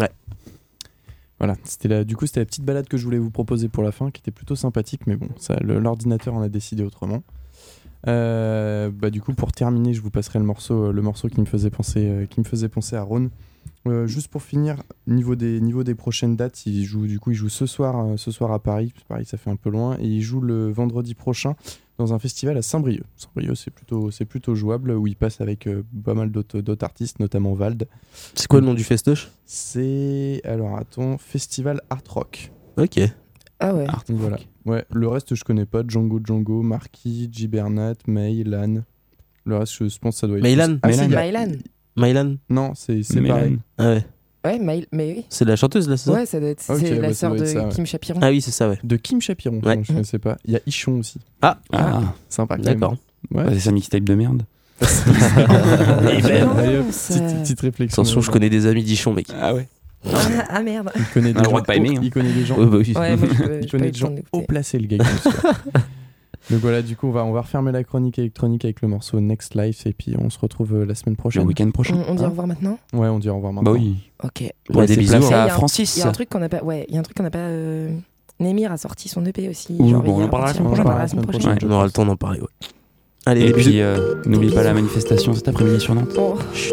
Ouais. Voilà, c'était la petite balade que je voulais vous proposer pour la fin, qui était plutôt sympathique, mais bon, ça, l'ordinateur en a décidé autrement. Du coup, pour terminer, je vous passerai le morceau qui me faisait penser à Rhône. Juste pour finir, niveau des prochaines dates, il joue ce soir à Paris. Paris, ça fait un peu loin, et il joue le vendredi prochain dans un festival à Saint-Brieuc. Saint-Brieuc, c'est plutôt jouable, où il passe avec pas mal d'autres artistes, notamment Vald. C'est quoi le nom du festoche ? C'est, alors attends, Festival Art Rock. Ok. Ah ouais. Art, voilà. Ouais, le reste je connais pas. Django, Marquis, Gibernate, May-Lan. Le reste je pense que ça doit être. May-Lan. Ah, May-Lan. Non, c'est Paris. Ah ouais. Ouais, mais oui. C'est la chanteuse, là, c'est ça ? Ouais, ça doit être, okay, c'est la sœur de ça, Kim Chapiron. Ah oui, c'est ça, ouais. De Kim Chapiron, ouais. Je ne sais pas. Il y a Ichon aussi. Ah. Sympa, d'accord. Ouais. Bah, c'est sa mixtape de merde. Petite réflexion. Attention, je connais des amis d'Ichon, mec. Ah ouais. Ah merde. Il connaît des gens. Il connaît des gens. Il connaît des gens haut placés, le gars. Donc voilà, du coup, on va refermer la chronique électronique avec le morceau Next Life, et puis on se retrouve la semaine prochaine. Le week-end prochain. On dit au revoir maintenant ? Ouais, on dit au revoir maintenant. Bah oui. Ok. Ouais, des bisous à Francis. Il y a un truc qu'on n'a pas. Ouais, il y a un truc qu'on n'a pas. Nemir a sorti son EP aussi. Oui, on en parlera la semaine prochaine. On aura le temps d'en parler, ouais. Allez, et puis n'oubliez pas la manifestation cet après-midi sur Nantes. Chut.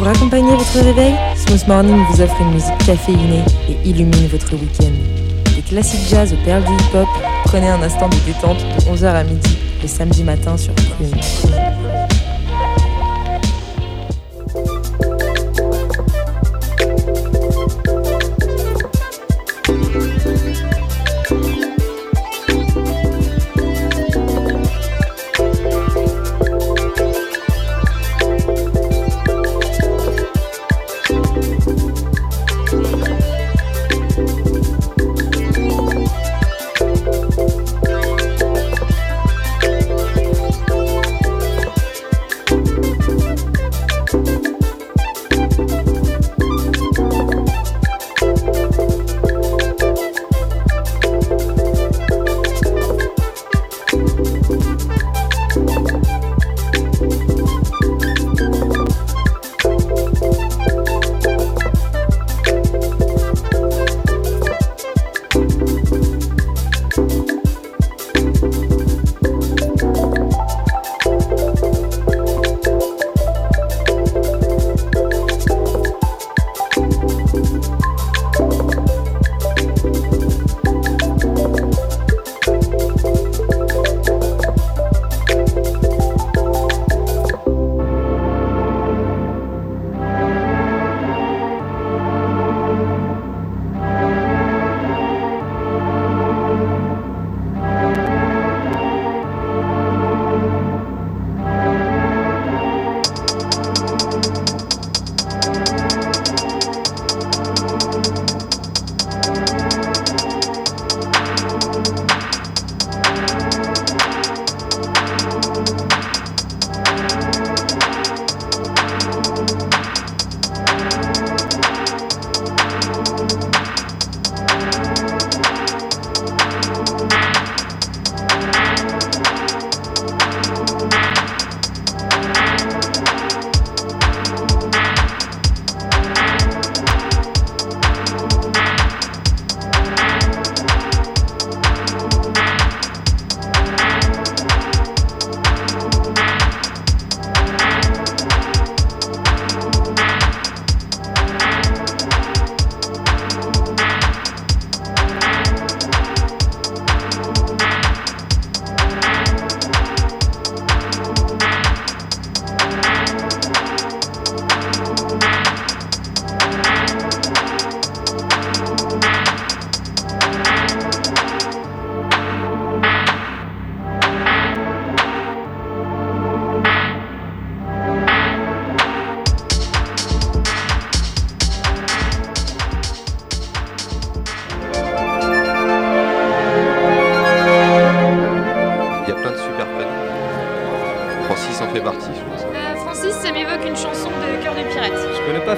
Pour accompagner votre réveil, Smooth Morning vous offre une musique caféinée et illumine votre week-end. Des classiques jazz aux perles du hip-hop, prenez un instant de détente de 11h à midi, le samedi matin sur Prune.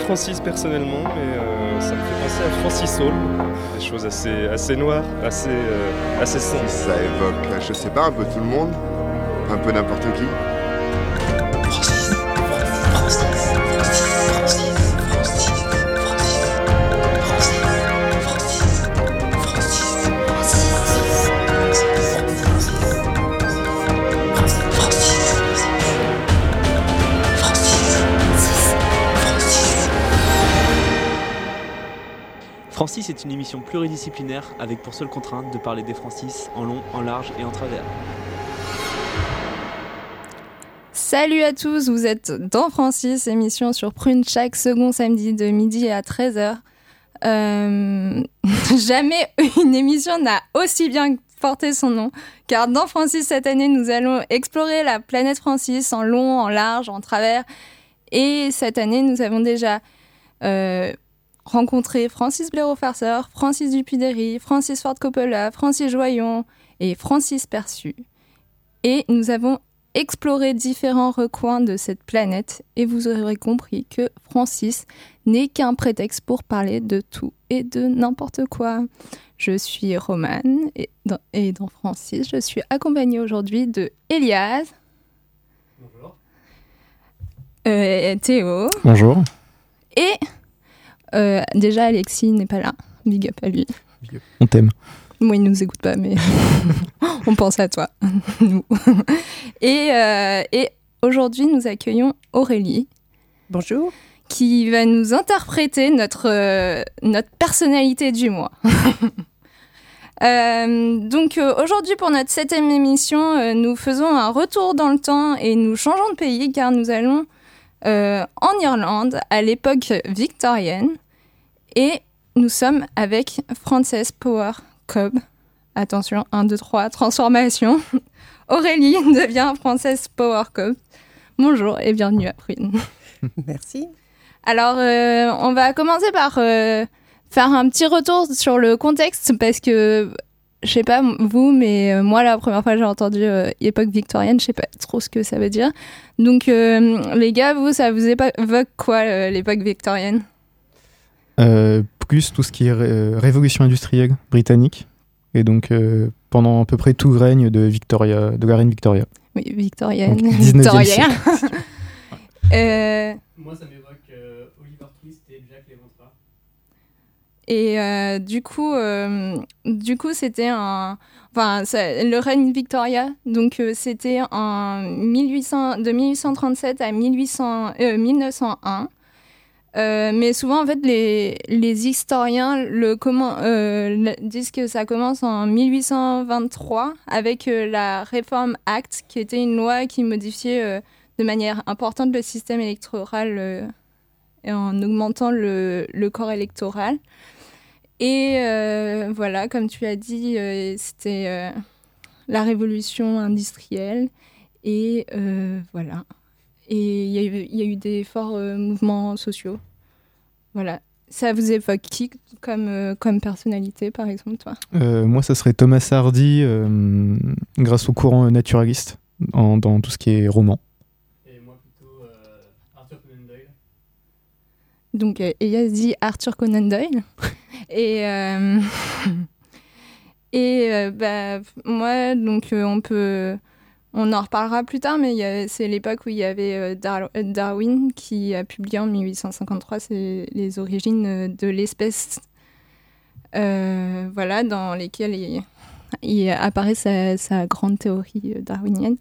Francis personnellement, mais ça me fait penser à Francis Hall, des choses assez noires, assez sombres. Ça évoque, je sais pas, un peu tout le monde, un peu n'importe qui. Francis est une émission pluridisciplinaire avec pour seule contrainte de parler des Francis en long, en large et en travers. Salut à tous, vous êtes dans Francis, émission sur Prune chaque second samedi de midi à 13h. Jamais une émission n'a aussi bien porté son nom, car dans Francis cette année, nous allons explorer la planète Francis en long, en large, en travers. Et cette année, nous avons déjà... rencontrer Francis Blaireau-Farceur, Francis Dupuy-Derry, Francis Ford Coppola, Francis Joyon et Francis Perçu. Et nous avons exploré différents recoins de cette planète et vous aurez compris que Francis n'est qu'un prétexte pour parler de tout et de n'importe quoi. Je suis Romane et dans Francis, je suis accompagnée aujourd'hui de Elias. Bonjour. Théo. Bonjour. Et... déjà, Alexis n'est pas là. Big up à lui. On t'aime. Moi, il ne nous écoute pas, mais on pense à toi. Nous. Et aujourd'hui, nous accueillons Aurélie. Bonjour. qui va nous interpréter notre personnalité du mois. Donc, aujourd'hui, pour notre 7e émission, nous faisons un retour dans le temps et nous changeons de pays car nous allons en Irlande à l'époque victorienne et nous sommes avec Frances Power Cobbe. Attention, 1, 2, 3, transformation. Aurélie devient Frances Power Cobbe. Bonjour et bienvenue à Prune. Merci. Alors, on va commencer par faire un petit retour sur le contexte parce que, je sais pas vous, mais moi, la première fois que j'ai entendu époque victorienne, je sais pas trop ce que ça veut dire. Donc, les gars, vous, ça vous évoque quoi, l'époque victorienne ? Plus tout ce qui est révolution industrielle britannique. Et donc, pendant à peu près tout le règne de la reine Victoria. Oui, victorienne. Donc, 19e siècle. Moi, ça m'évoque Oliver Twist et Jack l'Éventreur. Et du coup, c'était le règne Victoria. Donc, c'était de 1837 à 1901. Mais souvent, en fait, les historiens disent que ça commence en 1823 avec la Reform Act, qui était une loi qui modifiait de manière importante le système électoral en augmentant le corps électoral. Et voilà, comme tu as dit, c'était la révolution industrielle. Et voilà. Et il y a eu des forts mouvements sociaux. Voilà. Ça vous évoque qui comme personnalité, par exemple, toi ? Moi, ça serait Thomas Hardy, grâce au courant naturaliste, dans tout ce qui est roman. Et moi, plutôt Arthur Conan Doyle. Donc, Elias dit Arthur Conan Doyle. Moi, donc, on en reparlera plus tard, mais c'est l'époque où il y avait Darwin qui a publié en 1853 les origines de l'espèce, voilà, dans lesquelles il apparaît sa grande théorie darwinienne,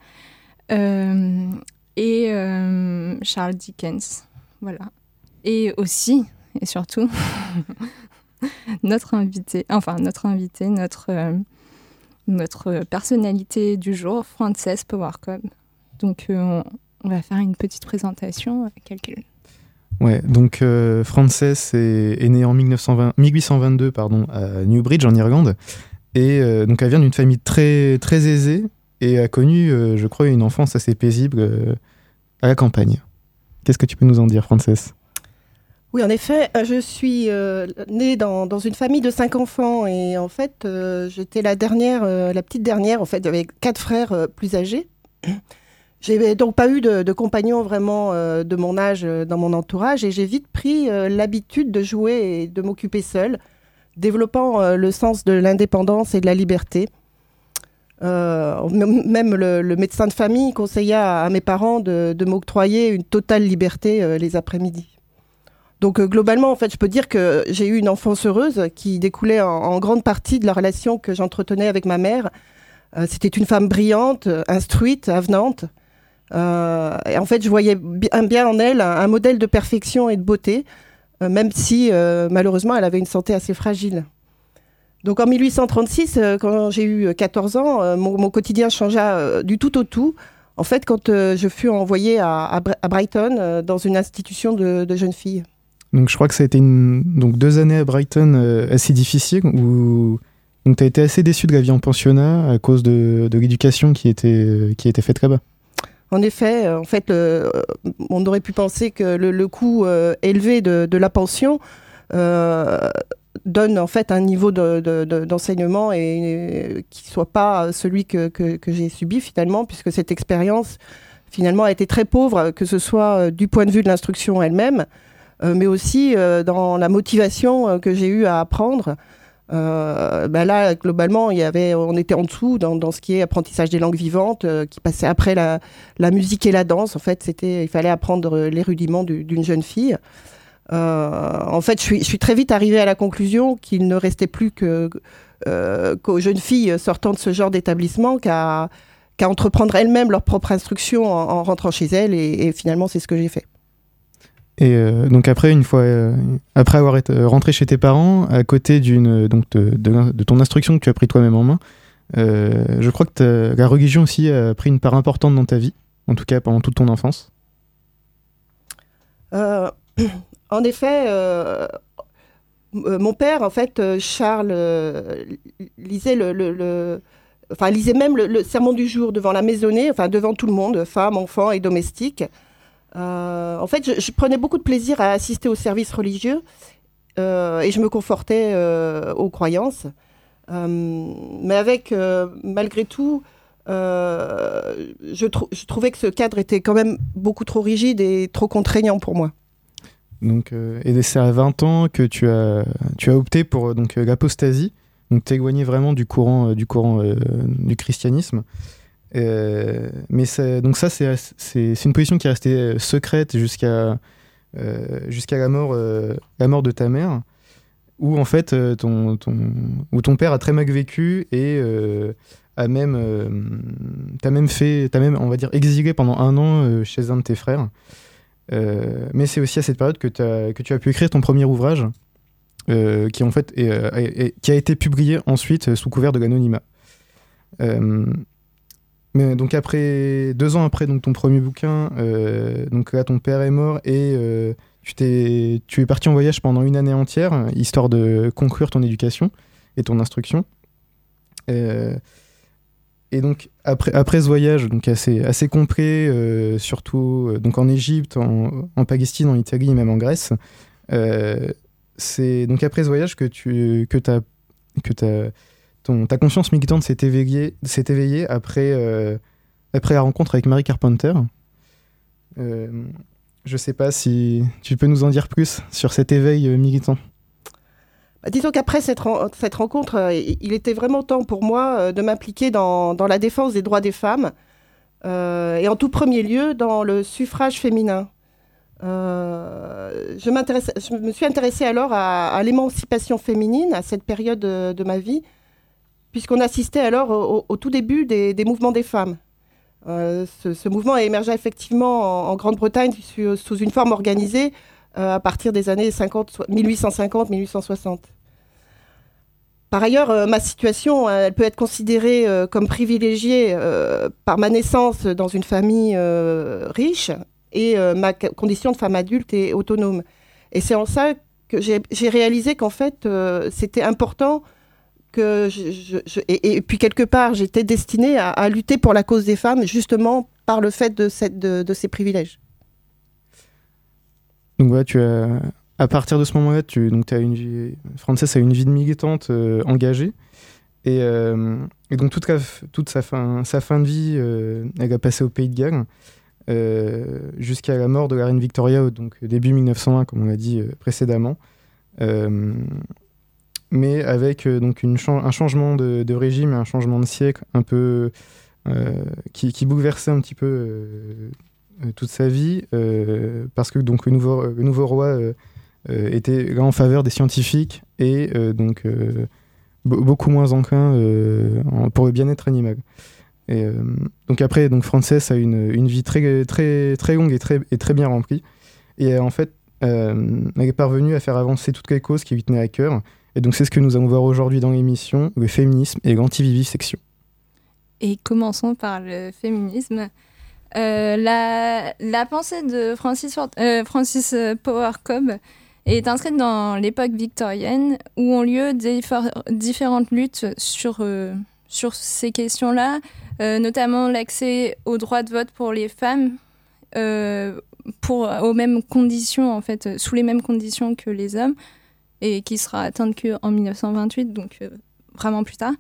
et Charles Dickens, voilà. Et aussi, et surtout, notre personnalité du jour, Frances Power Cobbe. Donc, on va faire une petite présentation. Ouais, donc Frances est née en 1822 à Newbridge, en Irlande. Et donc, elle vient d'une famille très, très aisée et a connu, je crois, une enfance assez paisible à la campagne. Qu'est-ce que tu peux nous en dire, Frances ? Oui, en effet, je suis née dans une famille de 5 enfants et en fait, j'étais la petite dernière. En fait, j'avais 4 frères plus âgés. J'ai donc pas eu de compagnons vraiment de mon âge dans mon entourage et j'ai vite pris l'habitude de jouer et de m'occuper seule, développant le sens de l'indépendance et de la liberté. Même le médecin de famille conseilla à mes parents de m'octroyer une totale liberté les après-midi. Donc globalement, en fait, je peux dire que j'ai eu une enfance heureuse qui découlait en grande partie de la relation que j'entretenais avec ma mère. C'était une femme brillante, instruite, avenante. Et en fait, je voyais bien en elle un modèle de perfection et de beauté, même si malheureusement, elle avait une santé assez fragile. Donc en 1836, quand j'ai eu 14 ans, mon quotidien changea du tout au tout. En fait, quand je fus envoyée à Brighton dans une institution de jeunes filles. Donc, je crois que ça a été 2 années à Brighton assez difficiles où tu as été assez déçue de la vie en pensionnat à cause de l'éducation qui a été faite là-bas. En effet, on aurait pu penser que le coût élevé de la pension donne en fait un niveau d'enseignement et qui ne soit pas celui que j'ai subi finalement, puisque cette expérience finalement a été très pauvre, que ce soit du point de vue de l'instruction elle-même, mais aussi dans la motivation que j'ai eue à apprendre. Là, globalement, on était en dessous dans ce qui est apprentissage des langues vivantes, qui passait après la musique et la danse. En fait, il fallait apprendre les rudiments d'une jeune fille. En fait, je suis très vite arrivée à la conclusion qu'il ne restait plus qu'aux jeunes filles sortant de ce genre d'établissement qu'à entreprendre elles-mêmes leur propre instruction en rentrant chez elles. Et finalement, c'est ce que j'ai fait. Et donc après, une fois, après avoir été rentré chez tes parents, à côté d'une, donc de ton instruction que tu as pris toi-même en main, je crois que la religion aussi a pris une part importante dans ta vie, en tout cas pendant toute ton enfance. En effet, mon père, en fait, Charles, lisait le sermon du jour devant la maisonnée, enfin devant tout le monde, femmes, enfants et domestiques. En fait, je prenais beaucoup de plaisir à assister aux services religieux et je me confortais aux croyances. Mais avec, malgré tout, je trouvais que ce cadre était quand même beaucoup trop rigide et trop contraignant pour moi. Donc, et c'est à 20 ans que tu as opté pour donc, l'apostasie, donc t'éloigner vraiment du courant du christianisme. Mais ça, donc ça c'est une position qui est restée secrète jusqu'à la mort de ta mère, où en fait ton père a très mal vécu et t'a même on va dire exilé pendant un an chez un de tes frères. Mais c'est aussi à cette période que tu as pu écrire ton premier ouvrage qui en fait qui a été publié ensuite sous couvert de l'anonymat. Mais donc après 2 ans après donc ton premier bouquin, donc là ton père est mort et tu es parti en voyage pendant 1 année entière histoire de conclure ton éducation et ton instruction. Et donc après ce voyage donc assez complet, surtout donc en Égypte, en Palestine, en Italie et même en Grèce, c'est donc après ce voyage ta conscience militante s'est éveillée après la rencontre avec Mary Carpenter. Je ne sais pas si tu peux nous en dire plus sur cet éveil militant. Bah, disons qu'après cette rencontre, il était vraiment temps pour moi de m'impliquer dans la défense des droits des femmes et en tout premier lieu dans le suffrage féminin. Je me suis intéressée alors à l'émancipation féminine, à cette période de ma vie, puisqu'on assistait alors au tout début des mouvements des femmes. Ce mouvement a émergé effectivement en Grande-Bretagne sous une forme organisée à partir des années 1850-1860. Par ailleurs, ma situation, elle peut être considérée comme privilégiée par ma naissance dans une famille riche et ma condition de femme adulte et autonome. Et c'est en ça que j'ai réalisé qu'en fait, c'était important que et puis quelque part j'étais destinée à lutter pour la cause des femmes justement par le fait de ces privilèges. Donc voilà, à partir de ce moment-là, Frances a une vie de militante engagée et donc toute sa fin de vie, elle a passé au Pays de Galles jusqu'à la mort de la reine Victoria, donc début 1901 comme on l'a dit précédemment. Mais avec donc un changement de régime et un changement de siècle un peu qui bouleversait un petit peu toute sa vie parce que donc le nouveau roi était là en faveur des scientifiques et donc beaucoup moins enclin pour le bien-être animal. Et donc après donc Frances a une vie très très très longue et très bien remplie et en fait elle est parvenue à faire avancer toutes les causes qui lui tenaient à cœur. Et donc c'est ce que nous allons voir aujourd'hui dans l'émission, le féminisme et l'antivivisection. Et commençons par le féminisme. La pensée de Frances Power Cobbe est inscrite dans l'époque victorienne où ont lieu différentes luttes sur ces questions-là, notamment l'accès au droit de vote pour les femmes, aux mêmes conditions en fait, sous les mêmes conditions que les hommes, et qui sera atteinte qu'en 1928, donc vraiment plus tard.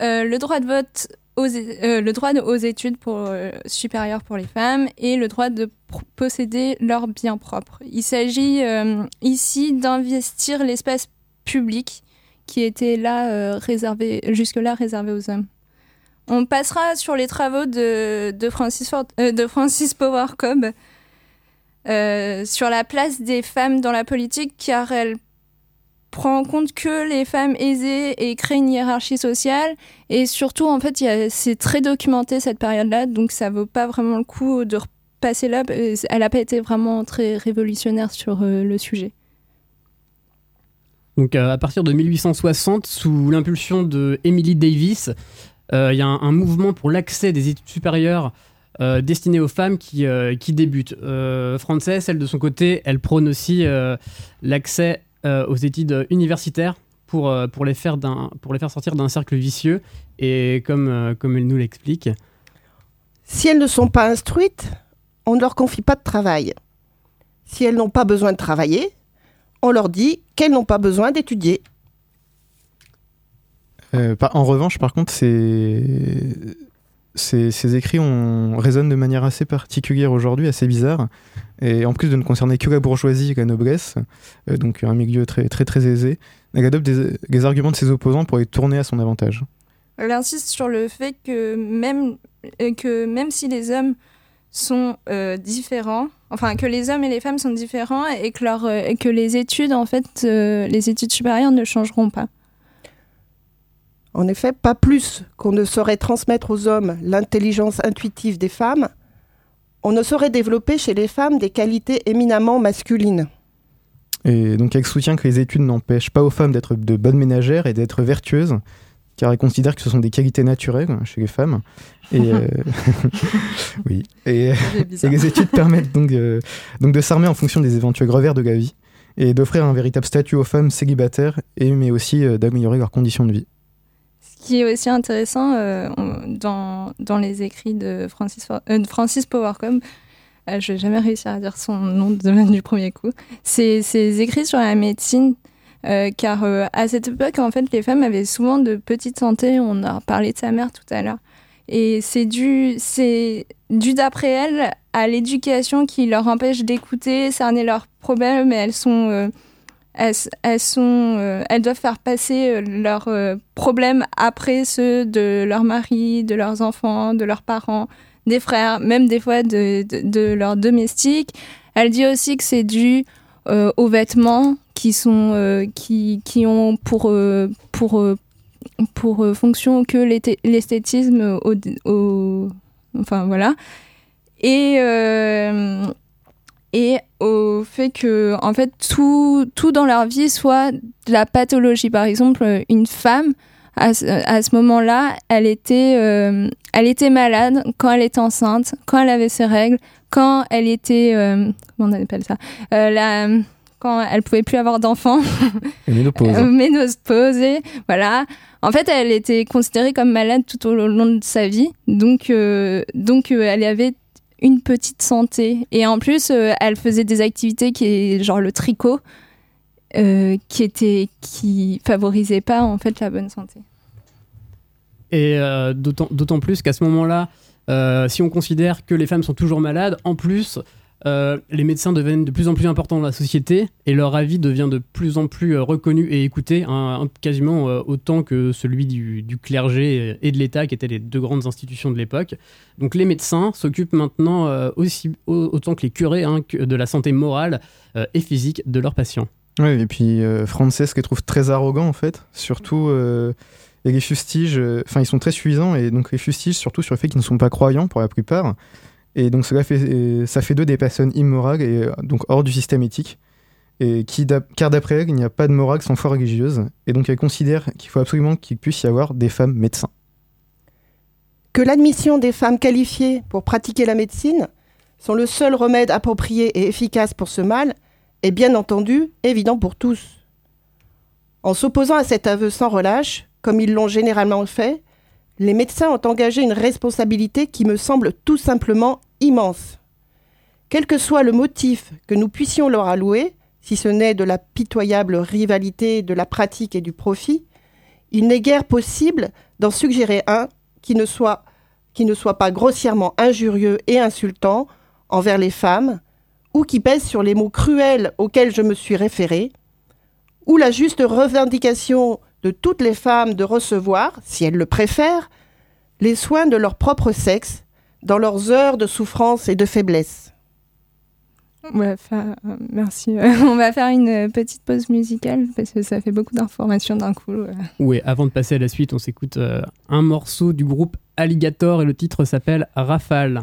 Le droit de vote, le droit aux études supérieures pour les femmes et le droit de posséder leurs biens propres. Il s'agit ici d'investir l'espace public qui était jusque-là réservé aux hommes. On passera sur les travaux de Frances Power Cobbe sur la place des femmes dans la politique, car elle prend en compte que les femmes aisées et crée une hiérarchie sociale. Et surtout, en fait, c'est très documenté cette période-là, donc ça ne vaut pas vraiment le coup de passé là, elle n'a pas été vraiment très révolutionnaire sur le sujet. Donc à partir de 1860, sous l'impulsion de Emily Davis, il y a un mouvement pour l'accès des études supérieures destinées aux femmes qui débute. Frances, elle de son côté, elle prône aussi l'accès aux études universitaires pour les faire sortir d'un cercle vicieux. Et comme elle nous l'explique... Si elles ne sont pas instruites, on ne leur confie pas de travail. Si elles n'ont pas besoin de travailler, on leur dit qu'elles n'ont pas besoin d'étudier. En revanche, par contre, ces écrits résonnent de manière assez particulière aujourd'hui, assez bizarre. Et en plus de ne concerner que la bourgeoisie et la noblesse, donc un milieu très, très, très aisé, elle adopte des arguments de ses opposants pour les tourner à son avantage. Elle insiste sur le fait que même si les hommes sont différents, enfin que les hommes et les femmes sont différents et que les études, en fait, les études supérieures ne changeront pas. En effet, pas plus qu'on ne saurait transmettre aux hommes l'intelligence intuitive des femmes, on ne saurait développer chez les femmes des qualités éminemment masculines. Et donc elle soutient que les études n'empêchent pas aux femmes d'être de bonnes ménagères et d'être vertueuses, car elle considère que ce sont des qualités naturelles chez les femmes. Et, oui. Et les études permettent donc de s'armer en fonction des éventuels revers de la vie et d'offrir un véritable statut aux femmes célibataires, mais aussi d'améliorer leurs conditions de vie. Ce qui est aussi intéressant dans les écrits de Frances Power Cobbe, je vais jamais réussir à dire son nom du premier coup, c'est ses écrits sur la médecine. Car à cette époque, en fait, les femmes avaient souvent de petites santé. On a parlé de sa mère tout à l'heure. Et c'est dû d'après elle, à l'éducation qui leur empêche d'écouter, cerner leurs problèmes. Et elles doivent faire passer leurs problèmes après ceux de leur mari, de leurs enfants, de leurs parents, des frères, même des fois de leurs domestiques. Elle dit aussi que c'est dû aux vêtements qui ont pour fonction que l'esthétisme enfin voilà, et au fait que en fait tout dans leur vie soit de la pathologie. Par exemple, une femme à ce moment-là, elle était malade quand elle était enceinte, quand elle avait ses règles, quand elle était comment on appelle ça, quand elle pouvait plus avoir d'enfants, ménopause, voilà. En fait, elle était considérée comme malade tout au long de sa vie, donc elle avait une petite santé. Et en plus, elle faisait des activités genre le tricot, qui favorisait pas en fait la bonne santé. Et d'autant plus qu'à ce moment-là, si on considère que les femmes sont toujours malades, en plus. Les médecins deviennent de plus en plus importants dans la société et leur avis devient de plus en plus reconnu et écouté, quasiment autant que celui du clergé et de l'État, qui étaient les deux grandes institutions de l'époque. Donc les médecins s'occupent maintenant autant que les curés de la santé morale et physique de leurs patients. Oui, et puis Frances les trouve très arrogants en fait, surtout... Et les fustiges, ils sont très suffisants, et donc les fustiges surtout sur le fait qu'ils ne sont pas croyants pour la plupart. Et donc ça fait d'eux des personnes immorales et donc hors du système éthique, et car d'après elle, il n'y a pas de morale sans foi religieuse, et donc elle considère qu'il faut absolument qu'il puisse y avoir des femmes médecins. Que l'admission des femmes qualifiées pour pratiquer la médecine sont le seul remède approprié et efficace pour ce mal est bien entendu évident pour tous. En s'opposant à cet aveu sans relâche, comme ils l'ont généralement fait, les médecins ont engagé une responsabilité qui me semble tout simplement immense. Quel que soit le motif que nous puissions leur allouer, si ce n'est de la pitoyable rivalité, de la pratique et du profit, il n'est guère possible d'en suggérer un qui ne soit pas grossièrement injurieux et insultant envers les femmes, ou qui pèse sur les mots cruels auxquels je me suis référé, ou la juste revendication de toutes les femmes de recevoir, si elles le préfèrent, les soins de leur propre sexe dans leurs heures de souffrance et de faiblesse. Merci. On va faire une petite pause musicale parce que ça fait beaucoup d'informations d'un coup. Ouais. Oui, avant de passer à la suite, on s'écoute un morceau du groupe Alligator et le titre s'appelle « Rafale ».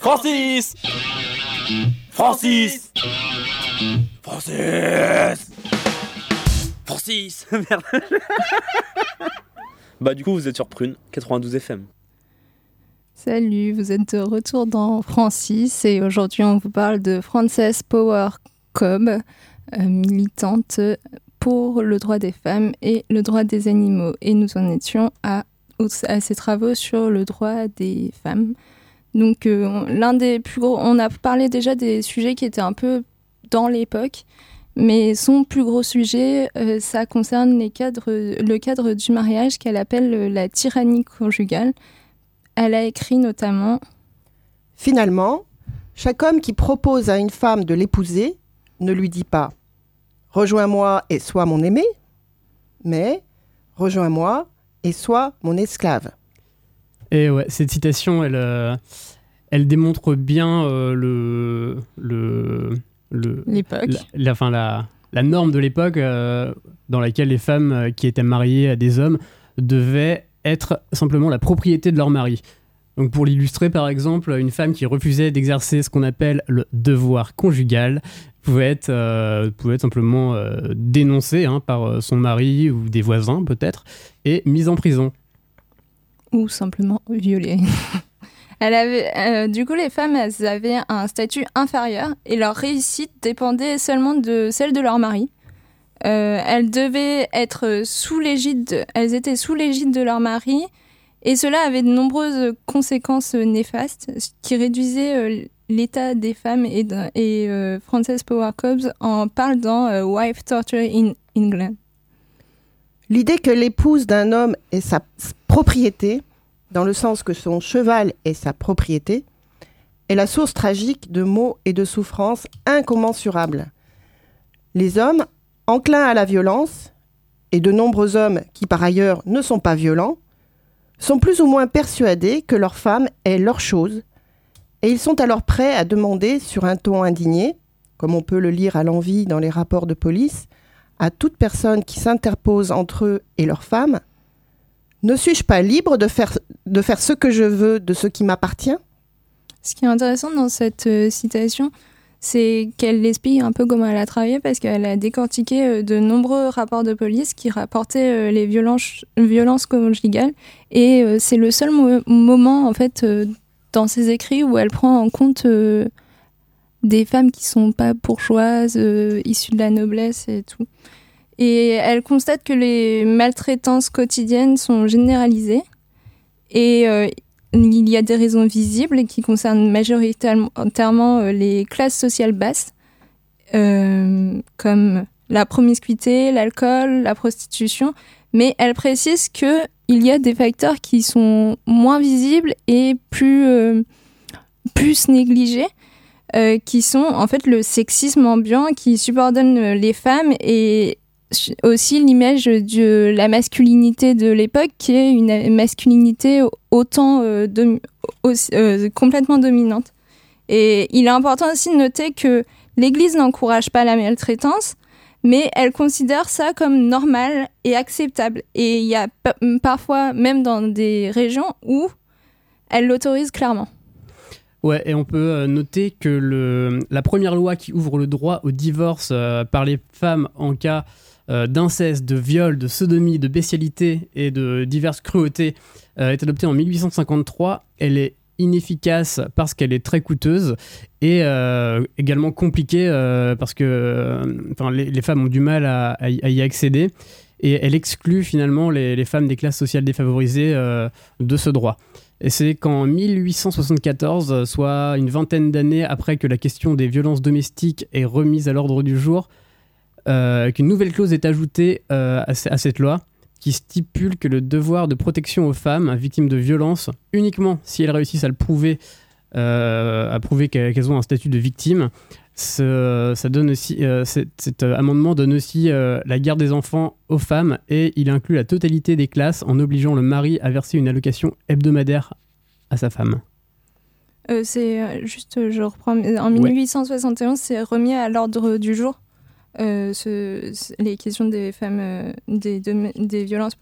Francis! Francis! Francis! Francis! Merde! Bah, du coup, vous êtes sur Prune, 92 FM. Salut, vous êtes de retour dans Francis et aujourd'hui, on vous parle de Frances Power Cobbe, militante pour le droit des femmes et le droit des animaux. Et nous en étions à ses travaux sur le droit des femmes. Donc l'un des plus gros, on a parlé déjà des sujets qui étaient un peu dans l'époque, mais son plus gros sujet, ça concerne le cadre du mariage qu'elle appelle la tyrannie conjugale. Elle a écrit notamment: finalement, chaque homme qui propose à une femme de l'épouser ne lui dit pas « rejoins-moi et sois mon aimé », mais « rejoins-moi et sois mon esclave ». Et ouais, cette citation, elle démontre bien l'époque. La norme de l'époque dans laquelle les femmes qui étaient mariées à des hommes devaient être simplement la propriété de leur mari. Donc pour l'illustrer, par exemple, une femme qui refusait d'exercer ce qu'on appelle le devoir conjugal pouvait être simplement dénoncée par son mari ou des voisins peut-être et mise en prison. Ou simplement violée. Elle avait, du coup, les femmes, elles avaient un statut inférieur et leur réussite dépendait seulement de celle de leur mari. Elles devaient être sous l'égide, elles étaient sous l'égide de leur mari, et cela avait de nombreuses conséquences néfastes, ce qui réduisait l'état des femmes. Et Frances Power Cobbe en parle dans Wife Torture in England. L'idée que l'épouse d'un homme est sa propriété, dans le sens que son cheval est sa propriété, est la source tragique de maux et de souffrances incommensurables. Les hommes, enclins à la violence, et de nombreux hommes qui par ailleurs ne sont pas violents, sont plus ou moins persuadés que leur femme est leur chose, et ils sont alors prêts à demander sur un ton indigné, comme on peut le lire à l'envi dans les rapports de police, à toute personne qui s'interpose entre eux et leur femme, ne suis-je pas libre de faire ce que je veux de ce qui m'appartient ? Ce qui est intéressant dans cette citation, c'est qu'elle explique un peu comment elle a travaillé, parce qu'elle a décortiqué de nombreux rapports de police qui rapportaient les violences conjugales. Et c'est le seul moment, en fait, dans ses écrits où elle prend en compte des femmes qui sont pas bourgeoises, issues de la noblesse et tout. Et elle constate que les maltraitances quotidiennes sont généralisées et il y a des raisons visibles qui concernent majoritairement les classes sociales basses, comme la promiscuité, l'alcool, la prostitution, mais elle précise qu'il y a des facteurs qui sont moins visibles et plus négligés, qui sont en fait le sexisme ambiant qui subordonne les femmes et aussi l'image de la masculinité de l'époque, qui est une masculinité autant complètement dominante. Et il est important aussi de noter que l'Église n'encourage pas la maltraitance, mais elle considère ça comme normal et acceptable. Et il y a parfois, même dans des régions, où elle l'autorise clairement. Ouais, et on peut noter que la première loi qui ouvre le droit au divorce par les femmes en cas d'inceste, de viol, de sodomie, de bestialité et de diverses cruautés est adoptée en 1853. Elle est inefficace parce qu'elle est très coûteuse et également compliquée parce que les femmes ont du mal à y accéder, et elle exclut finalement les femmes des classes sociales défavorisées de ce droit. Et c'est qu'en 1874, soit une vingtaine d'années après que la question des violences domestiques est remise à l'ordre du jour, qu'une nouvelle clause est ajoutée à cette loi, qui stipule que le devoir de protection aux femmes victimes de violences, uniquement si elles réussissent à prouver qu'elles ont un statut de victime. Cet amendement donne aussi la garde des enfants aux femmes, et il inclut la totalité des classes en obligeant le mari à verser une allocation hebdomadaire à sa femme. C'est juste, je reprends, en 1871, c'est remis à l'ordre du jour les questions des femmes, des violences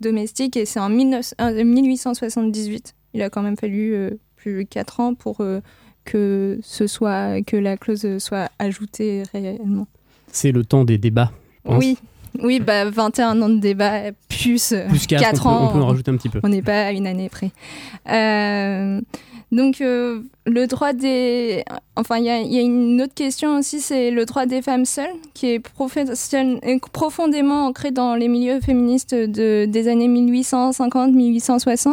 domestiques, et c'est en 1878. Il a quand même fallu plus de 4 ans pour que la clause soit ajoutée réellement. C'est le temps des débats, je pense. Oui, 21 ans de débats, plus 4 ans. On peut en rajouter un petit peu. On n'est pas à une année près. Donc, le droit des... Enfin, il y a une autre question aussi, c'est le droit des femmes seules, qui est profondément ancré dans les milieux féministes des années 1850-1860,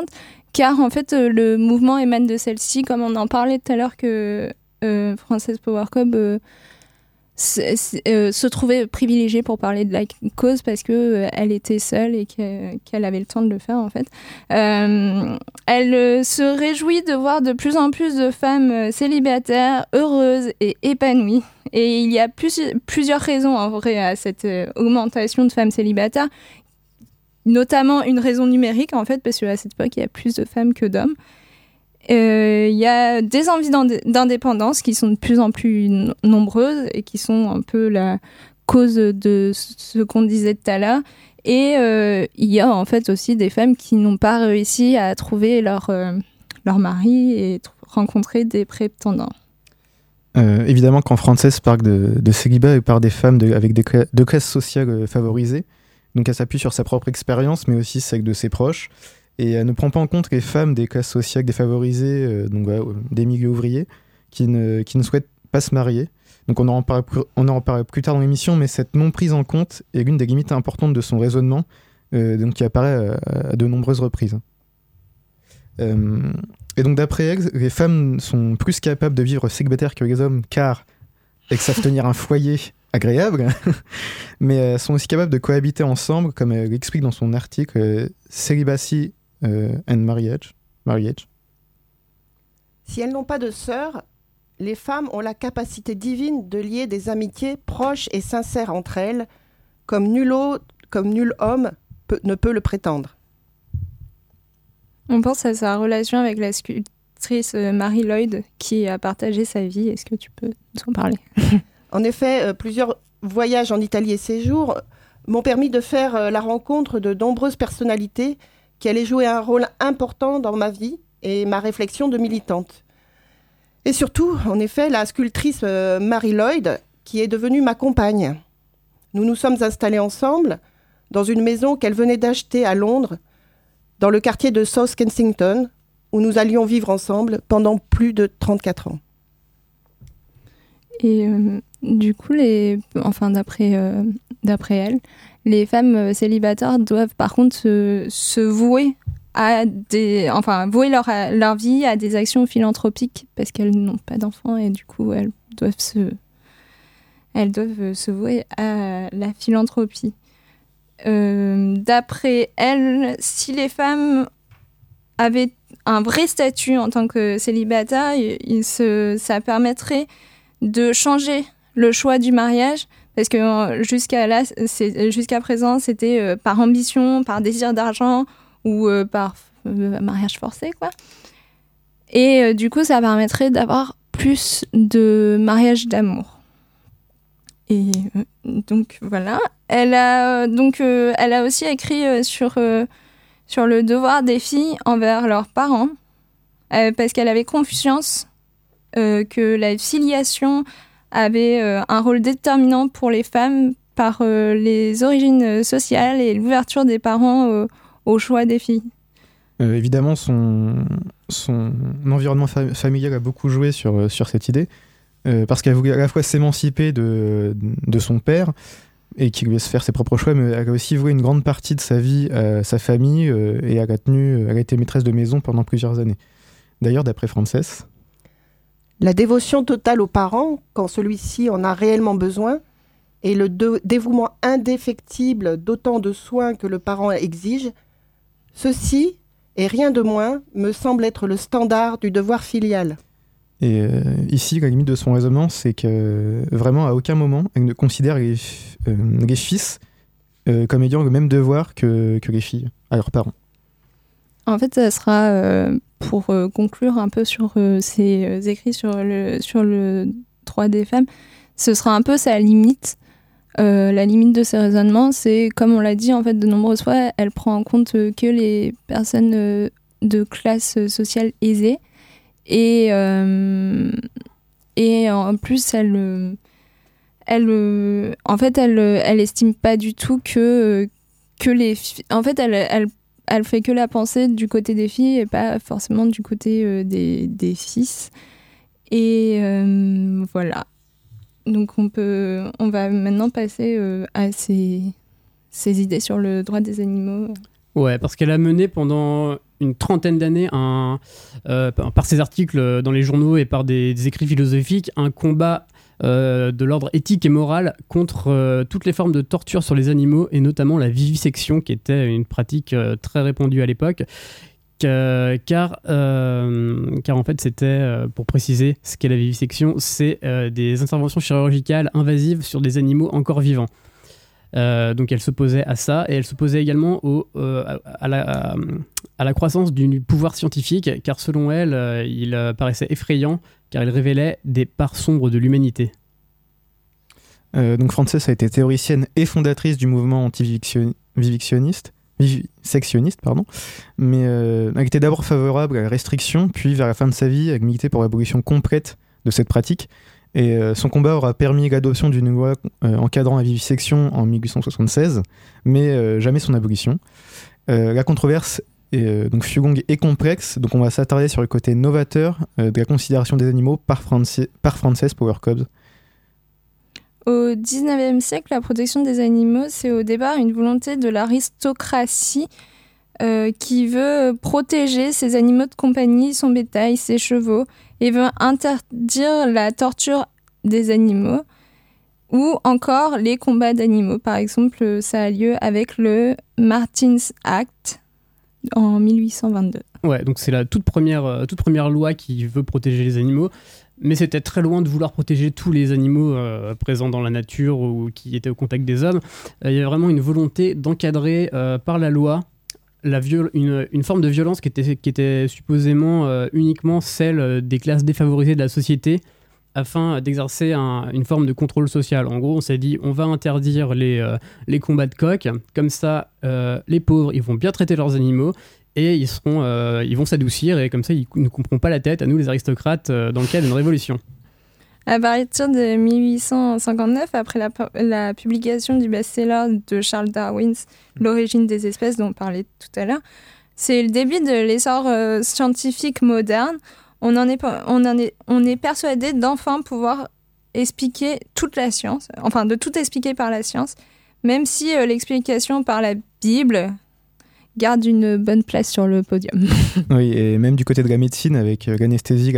car en fait le mouvement émane de celle-ci, comme on en parlait tout à l'heure, que Frances Power Cobbe se trouvait privilégiée pour parler de la cause, parce qu'elle était seule et qu'elle avait le temps de le faire en fait. Elle se réjouit de voir de plus en plus de femmes célibataires, heureuses et épanouies. Et il y a plusieurs raisons en vrai à cette augmentation de femmes célibataires, notamment une raison numérique, en fait, parce qu'à cette époque, il y a plus de femmes que d'hommes. Il y a des envies d'indépendance qui sont de plus en plus nombreuses et qui sont un peu la cause de ce qu'on disait tout à l'heure. Et il y a, en fait, aussi des femmes qui n'ont pas réussi à trouver leur mari et rencontrer des prétendants. Évidemment, quand Frances parle de célibat, elle parle des femmes avec de classes sociales favorisées. Donc elle s'appuie sur sa propre expérience, mais aussi celle de ses proches. et elle ne prend pas en compte les femmes des classes sociales défavorisées, donc voilà, des milieux ouvriers, qui ne souhaitent pas se marier. Donc on en reparle plus tard dans l'émission, mais cette non prise en compte est l'une des limites importantes de son raisonnement, donc qui apparaît à de nombreuses reprises. Et donc d'après elle, les femmes sont plus capables de vivre célibataires que les hommes, car elles savent tenir un foyer agréable, mais elles sont aussi capables de cohabiter ensemble, comme elle l'explique dans son article Celibacy and Marriage. Si elles n'ont pas de sœurs, les femmes ont la capacité divine de lier des amitiés proches et sincères entre elles, comme nul homme ne peut le prétendre. On pense à sa relation avec la sculptrice Mary Lloyd, qui a partagé sa vie. Est-ce que tu peux nous en parler ? En effet, plusieurs voyages en Italie et séjours m'ont permis de faire la rencontre de nombreuses personnalités qui allaient jouer un rôle important dans ma vie et ma réflexion de militante. Et surtout, en effet, la sculptrice Mary Lloyd, qui est devenue ma compagne. Nous nous sommes installés ensemble dans une maison qu'elle venait d'acheter à Londres, dans le quartier de South Kensington, où nous allions vivre ensemble pendant plus de 34 ans. Et du coup, d'après elle, les femmes célibataires doivent par contre se vouer leur vie à des actions philanthropiques, parce qu'elles n'ont pas d'enfants et du coup elles doivent se vouer à la philanthropie. D'après elle, si les femmes avaient un vrai statut en tant que célibataires, ça permettrait de changer le choix du mariage, parce que jusqu'à présent c'était par ambition, par désir d'argent, ou par mariage forcé, quoi. Et du coup, ça permettrait d'avoir plus de mariages d'amour. Et donc, voilà. Elle a aussi écrit sur le devoir des filles envers leurs parents, parce qu'elle avait conscience que la filiation avait un rôle déterminant pour les femmes par les origines sociales et l'ouverture des parents au choix des filles. Évidemment, son environnement familial a beaucoup joué sur cette idée, parce qu'elle voulait à la fois s'émanciper de son père et qu'il lui laisse faire ses propres choix, mais elle a aussi voué une grande partie de sa vie à sa famille, et elle a été maîtresse de maison pendant plusieurs années. D'ailleurs, d'après Frances, la dévotion totale aux parents, quand celui-ci en a réellement besoin, et le dévouement indéfectible d'autant de soins que le parent exige, ceci, et rien de moins, me semble être le standard du devoir filial. Et ici, la limite de son raisonnement, c'est que vraiment, à aucun moment, elle ne considère les fils comme ayant le même devoir que les filles, à leurs parents. En fait, ça sera, pour conclure un peu sur ses écrits sur le droit des femmes, ce sera un peu sa limite. La limite de ses raisonnements, c'est, comme on l'a dit en fait de nombreuses fois, elle prend en compte que les personnes de classe sociale aisée, et en plus elle estime pas du tout que les filles, en fait elle fait que la pensée du côté des filles et pas forcément du côté des fils, et voilà. Donc on va maintenant passer à ces idées sur le droit des animaux. Ouais, parce qu'elle a mené pendant une trentaine d'années, par ses articles dans les journaux et par des écrits philosophiques, un combat de l'ordre éthique et moral contre toutes les formes de torture sur les animaux, et notamment la vivisection, qui était une pratique très répandue à l'époque. Car en fait, c'était, pour préciser ce qu'est la vivisection, c'est des interventions chirurgicales invasives sur des animaux encore vivants. Donc elle s'opposait à ça, et elle s'opposait également à la croissance du pouvoir scientifique, car selon elle, il paraissait effrayant, car il révélait des parts sombres de l'humanité. Donc Frances a été théoricienne et fondatrice du mouvement anti-vivictionniste. Sectionniste. Mais elle était d'abord favorable à la restriction, puis vers la fin de sa vie, elle militait pour l'abolition complète de cette pratique. Et son combat aura permis l'adoption d'une loi encadrant la vivisection en 1876, mais jamais son abolition. La controverse Et donc Fugong est complexe, donc on va s'attarder sur le côté novateur de la considération des animaux par Frances Power Cobbe. Au XIXe siècle, la protection des animaux, c'est au départ une volonté de l'aristocratie qui veut protéger ses animaux de compagnie, son bétail, ses chevaux, et veut interdire la torture des animaux, ou encore les combats d'animaux. Par exemple, ça a lieu avec le Martin's Act en 1822. Ouais, donc c'est la toute première loi qui veut protéger les animaux. Mais c'était très loin de vouloir protéger tous les animaux présents dans la nature ou qui étaient au contact des hommes. Il y avait vraiment une volonté d'encadrer par la loi une forme de violence qui était supposément uniquement celle des classes défavorisées de la société, afin d'exercer une forme de contrôle social. En gros, on s'est dit, on va interdire les combats de coqs. Comme ça, les pauvres, ils vont bien traiter leurs animaux. Et ils vont s'adoucir, et comme ça, ils ne comprennent pas la tête à nous, les aristocrates, dans le cadre d'une révolution. À partir de 1859, après la publication du best-seller de Charles Darwin, L'origine des espèces, dont on parlait tout à l'heure, c'est le début de l'essor scientifique moderne. On est persuadé d'enfin pouvoir expliquer toute la science, enfin de tout expliquer par la science, même si l'explication par la Bible garde une bonne place sur le podium. Oui, et même du côté de la médecine, avec l'anesthésie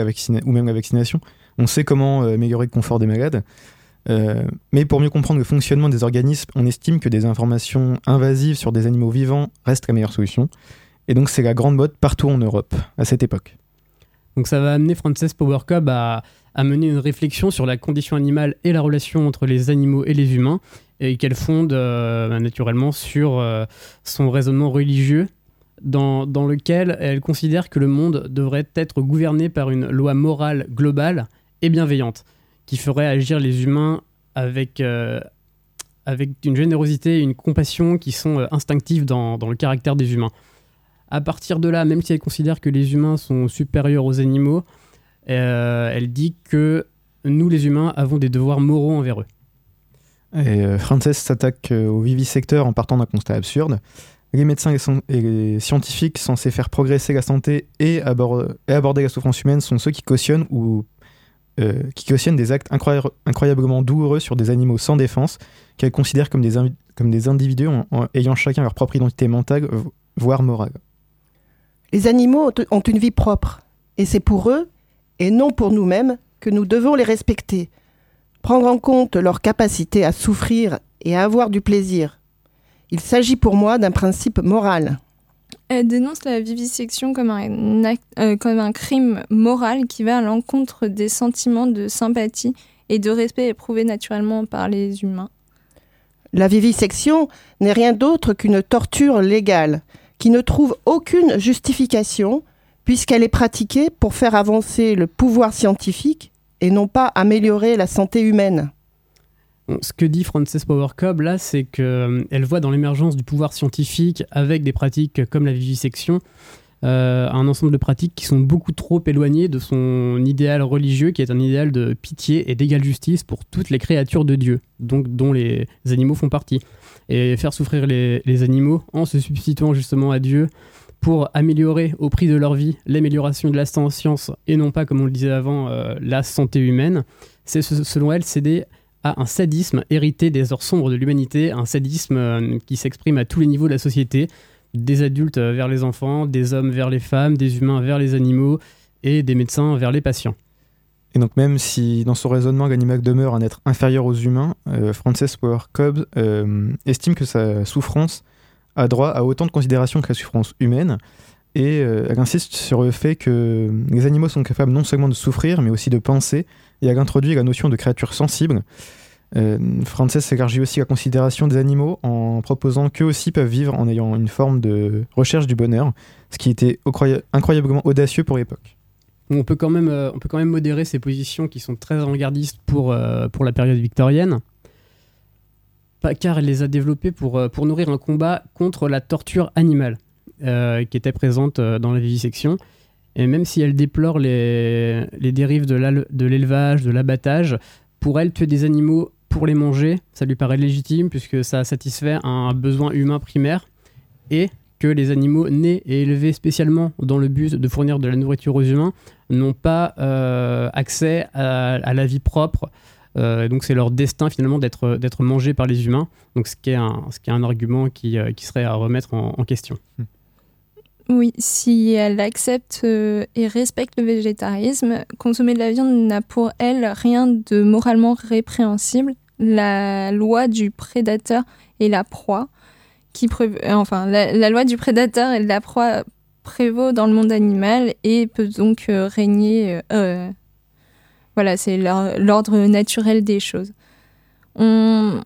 ou même la vaccination, on sait comment améliorer le confort des malades. Mais pour mieux comprendre le fonctionnement des organismes, on estime que des informations invasives sur des animaux vivants restent la meilleure solution. Et donc c'est la grande mode partout en Europe, à cette époque. Donc ça va amener Frances Power Cobbe à mener une réflexion sur la condition animale et la relation entre les animaux et les humains, et qu'elle fonde naturellement sur son raisonnement religieux, dans lequel elle considère que le monde devrait être gouverné par une loi morale globale et bienveillante, qui ferait agir les humains avec une générosité et une compassion qui sont instinctives dans le caractère des humains. À partir de là, même si elle considère que les humains sont supérieurs aux animaux, elle dit que nous, les humains, avons des devoirs moraux envers eux. Et Frances s'attaque au vivisecteur en partant d'un constat absurde. Les médecins et les scientifiques censés faire progresser la santé et aborder la souffrance humaine sont ceux qui cautionnent des actes incroyablement douloureux sur des animaux sans défense, qu'elles considèrent comme des individus ayant chacun leur propre identité mentale, voire morale. Les animaux ont une vie propre, et c'est pour eux, et non pour nous-mêmes, que nous devons les respecter. Prendre en compte leur capacité à souffrir et à avoir du plaisir. Il s'agit pour moi d'un principe moral. Elle dénonce la vivisection comme un crime moral qui va à l'encontre des sentiments de sympathie et de respect éprouvés naturellement par les humains. La vivisection n'est rien d'autre qu'une torture légale, qui ne trouve aucune justification, puisqu'elle est pratiquée pour faire avancer le pouvoir scientifique et non pas améliorer la santé humaine. Bon, ce que dit Frances Power Cobbe, là, c'est qu'elle voit dans l'émergence du pouvoir scientifique, avec des pratiques comme la vivisection, un ensemble de pratiques qui sont beaucoup trop éloignées de son idéal religieux, qui est un idéal de pitié et d'égale justice pour toutes les créatures de Dieu, donc dont les animaux font partie. Et faire souffrir les animaux en se substituant justement à Dieu, pour améliorer au prix de leur vie l'amélioration de la science et non pas, comme on le disait avant, la santé humaine, c'est selon elle céder à un sadisme hérité des heures sombres de l'humanité, un sadisme qui s'exprime à tous les niveaux de la société, des adultes vers les enfants, des hommes vers les femmes, des humains vers les animaux et des médecins vers les patients. Et donc même si dans son raisonnement l'animal demeure un être inférieur aux humains, Frances Power Cobbe estime que sa souffrance a droit à autant de considération que la souffrance humaine, et elle insiste sur le fait que les animaux sont capables non seulement de souffrir, mais aussi de penser, et elle introduit la notion de créature sensible. Frances élargit aussi la considération des animaux en proposant qu'eux aussi peuvent vivre en ayant une forme de recherche du bonheur, ce qui était incroyablement audacieux pour l'époque. On peut quand même modérer ces positions qui sont très avant-gardistes pour la période victorienne, car elle les a développés pour nourrir un combat contre la torture animale qui était présente dans la vivisection. Et même si elle déplore les dérives de l'élevage, de l'abattage, pour elle, tuer des animaux pour les manger, ça lui paraît légitime puisque ça satisfait un besoin humain primaire, et que les animaux nés et élevés spécialement dans le but de fournir de la nourriture aux humains n'ont pas accès à la vie propre. Donc c'est leur destin finalement d'être mangés par les humains. Donc ce qui est un argument qui serait à remettre en question. Oui, si elle accepte et respecte le végétarisme, consommer de la viande n'a pour elle rien de moralement répréhensible. La loi du prédateur et la proie, la loi du prédateur et de la proie prévaut dans le monde animal et peut donc régner. Voilà, c'est l'ordre naturel des choses. On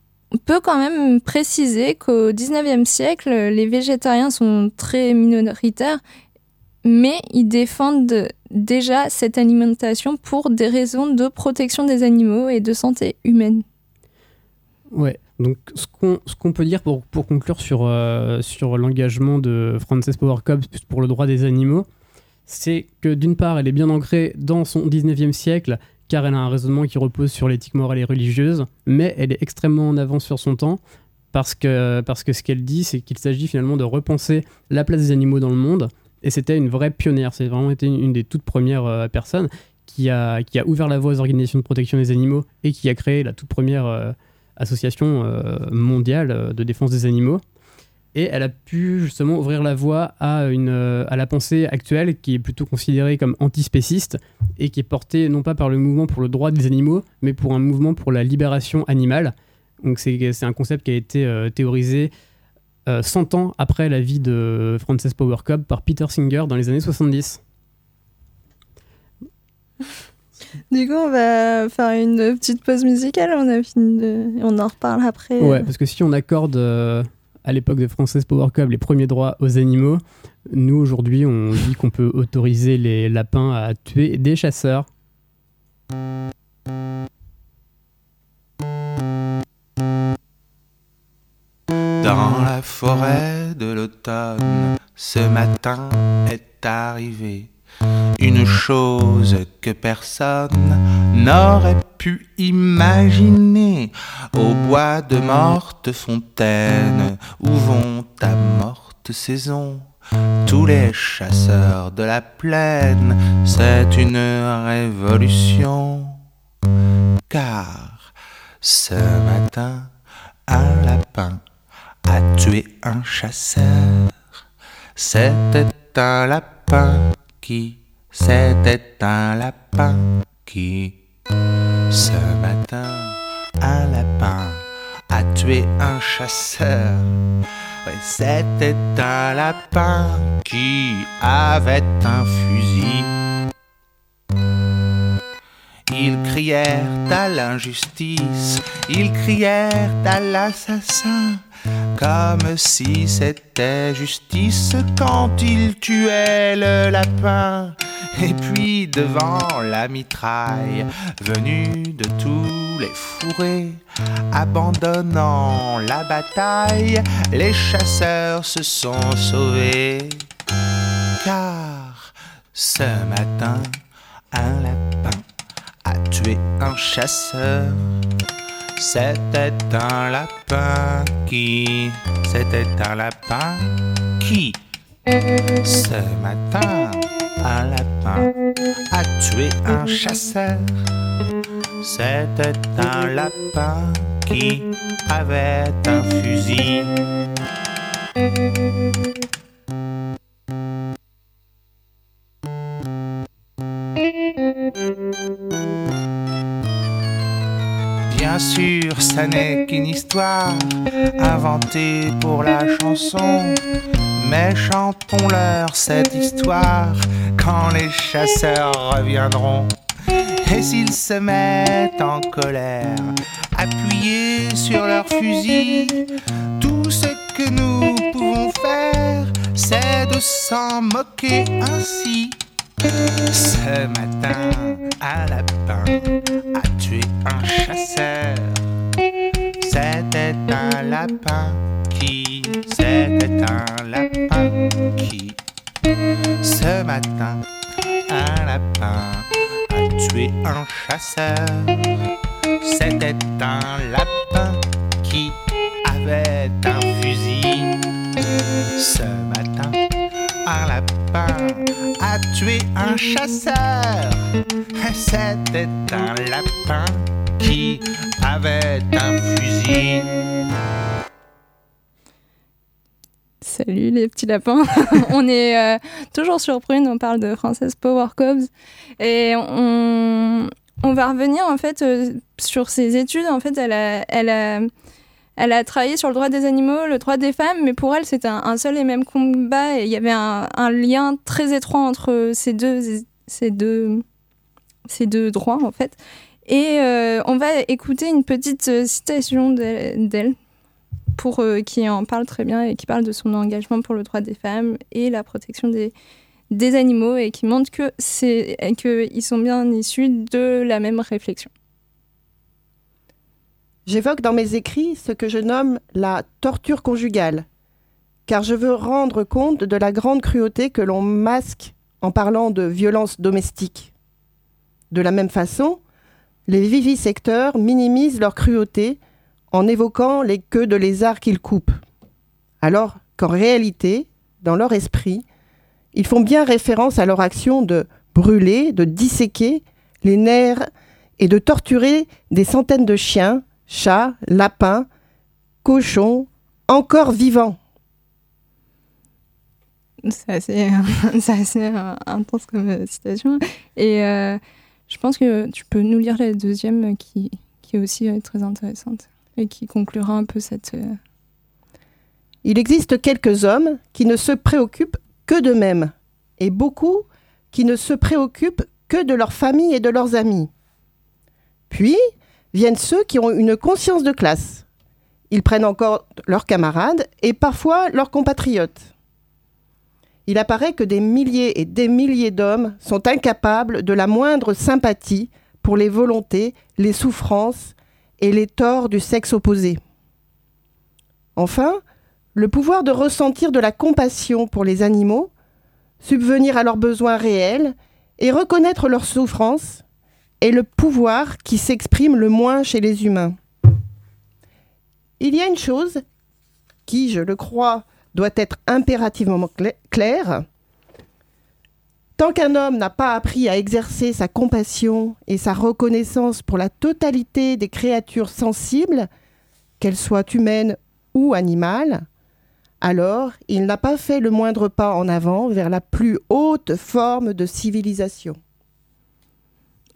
peut quand même préciser qu'au XIXe siècle, les végétariens sont très minoritaires, mais ils défendent déjà cette alimentation pour des raisons de protection des animaux et de santé humaine. Ouais, donc ce qu'on peut dire pour conclure sur l'engagement de Frances Power Cobbe pour le droit des animaux, c'est que d'une part, elle est bien ancrée dans son XIXe siècle, car elle a un raisonnement qui repose sur l'éthique morale et religieuse, mais elle est extrêmement en avance sur son temps, parce que ce qu'elle dit, c'est qu'il s'agit finalement de repenser la place des animaux dans le monde, et c'était une vraie pionnière, c'est vraiment été une des toutes premières personnes qui a ouvert la voie aux organisations de protection des animaux, et qui a créé la toute première association mondiale de défense des animaux. Et elle a pu justement ouvrir la voie à la pensée actuelle qui est plutôt considérée comme antispéciste et qui est portée non pas par le mouvement pour le droit des animaux, mais pour un mouvement pour la libération animale. Donc c'est un concept qui a été théorisé 100 ans après la vie de Frances Power Cobbe par Peter Singer dans les années 70. Du coup, on va faire une petite pause musicale, on en reparle après. Ouais, parce que si on accorde... à l'époque de Frances Power Cobbe, les premiers droits aux animaux. Nous, aujourd'hui, on dit qu'on peut autoriser les lapins à tuer des chasseurs. Dans la forêt de l'automne, ce matin est arrivée une chose que personne n'aurait pu imaginer. Au bois de morte fontaine, où vont à morte saison tous les chasseurs de la plaine, c'est une révolution. Car ce matin, un lapin a tué un chasseur. C'était un lapin qui, c'était un lapin qui, ce matin, un lapin a tué un chasseur. Ouais, c'était un lapin qui avait un fusil. Ils crièrent à l'injustice, ils crièrent à l'assassin, comme si c'était justice quand il tuait le lapin. Et puis devant la mitraille venue de tous les fourrés, abandonnant la bataille, les chasseurs se sont sauvés. Car ce matin, un lapin a tué un chasseur. C'était un lapin qui, c'était un lapin qui, ce matin, un lapin a tué un chasseur. C'était un lapin qui avait un fusil. Bien sûr, ça n'est qu'une histoire inventée pour la chanson, mais chantons-leur cette histoire quand les chasseurs reviendront. Et s'ils se mettent en colère, appuyés sur leurs fusils, tout ce que nous pouvons faire, c'est de s'en moquer ainsi. Ce matin, un lapin a tué un chasseur. C'était un lapin qui, c'était un lapin qui, ce matin, un lapin a tué un chasseur. C'était un lapin qui avait un fusil. Ce matin, matin, par la peur a tué un chasseur. C'était un lapin qui avait un fusil. Salut les petits lapins, on est toujours sur Prune, on parle de Frances Power Cobbe et on va revenir en fait sur ses études. En fait, elle a travaillé sur le droit des animaux, le droit des femmes, mais pour elle c'était un seul et même combat et il y avait un lien très étroit entre ces deux droits en fait. Et on va écouter une petite citation d'elle. Qui en parle très bien et qui parle de son engagement pour le droit des femmes et la protection des animaux et qui montre qu'ils sont bien issus de la même réflexion. J'évoque dans mes écrits ce que je nomme la torture conjugale, car je veux rendre compte de la grande cruauté que l'on masque en parlant de violence domestique. De la même façon, les vivisecteurs minimisent leur cruauté en évoquant les queues de lézards qu'ils coupent, alors qu'en réalité, dans leur esprit, ils font bien référence à leur action de brûler, de disséquer les nerfs et de torturer des centaines de chiens, chats, lapins, cochons, encore vivants. C'est assez intense comme citation. Et je pense que tu peux nous lire la deuxième qui est aussi très intéressante. Et qui conclura un peu cette... Il existe quelques hommes qui ne se préoccupent que d'eux-mêmes, et beaucoup qui ne se préoccupent que de leur famille et de leurs amis. Puis viennent ceux qui ont une conscience de classe. Ils prennent encore leurs camarades et parfois leurs compatriotes. Il apparaît que des milliers et des milliers d'hommes sont incapables de la moindre sympathie pour les volontés, les souffrances et les torts du sexe opposé. Enfin, le pouvoir de ressentir de la compassion pour les animaux, subvenir à leurs besoins réels et reconnaître leurs souffrances est le pouvoir qui s'exprime le moins chez les humains. Il y a une chose qui, je le crois, doit être impérativement claire. Tant qu'un homme n'a pas appris à exercer sa compassion et sa reconnaissance pour la totalité des créatures sensibles, qu'elles soient humaines ou animales, alors il n'a pas fait le moindre pas en avant vers la plus haute forme de civilisation.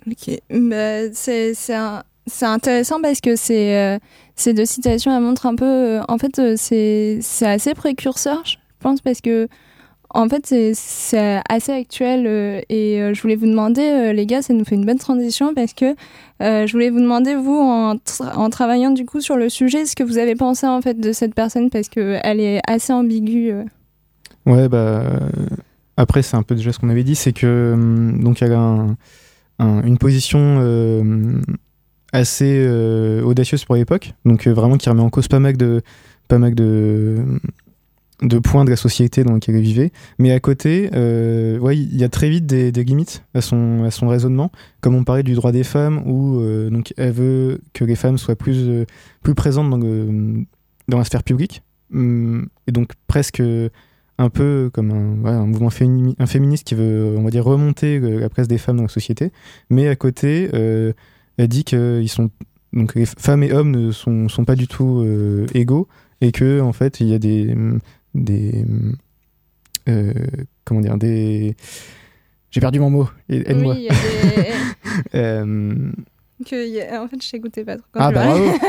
Ok, bah, c'est intéressant parce que ces deux citations elles montrent un peu... en fait, c'est assez précurseur, je pense, parce que en fait, c'est assez actuel et je voulais vous demander, les gars, ça nous fait une bonne transition parce que je voulais vous demander, vous, en travaillant du coup sur le sujet, ce que vous avez pensé en fait de cette personne parce qu'elle est assez ambiguë. Ouais, bah après, c'est un peu déjà ce qu'on avait dit, c'est que donc elle a une position assez audacieuse pour l'époque, donc vraiment qui remet en cause pas mal de points de la société dans laquelle elle vivait, mais à côté, ouais, il y a très vite des limites à son raisonnement, comme on parlait du droit des femmes, où donc elle veut que les femmes soient plus présentes dans la sphère publique, et donc presque un peu comme un mouvement féministe qui veut, on va dire, remonter la place des femmes dans la société, mais à côté, elle dit que donc les femmes et hommes ne sont pas du tout égaux, et que en fait il y a des j'ai perdu mon mot, aide-moi. Oui, il y a des... en fait je t'écoutais pas trop quand tu parlais.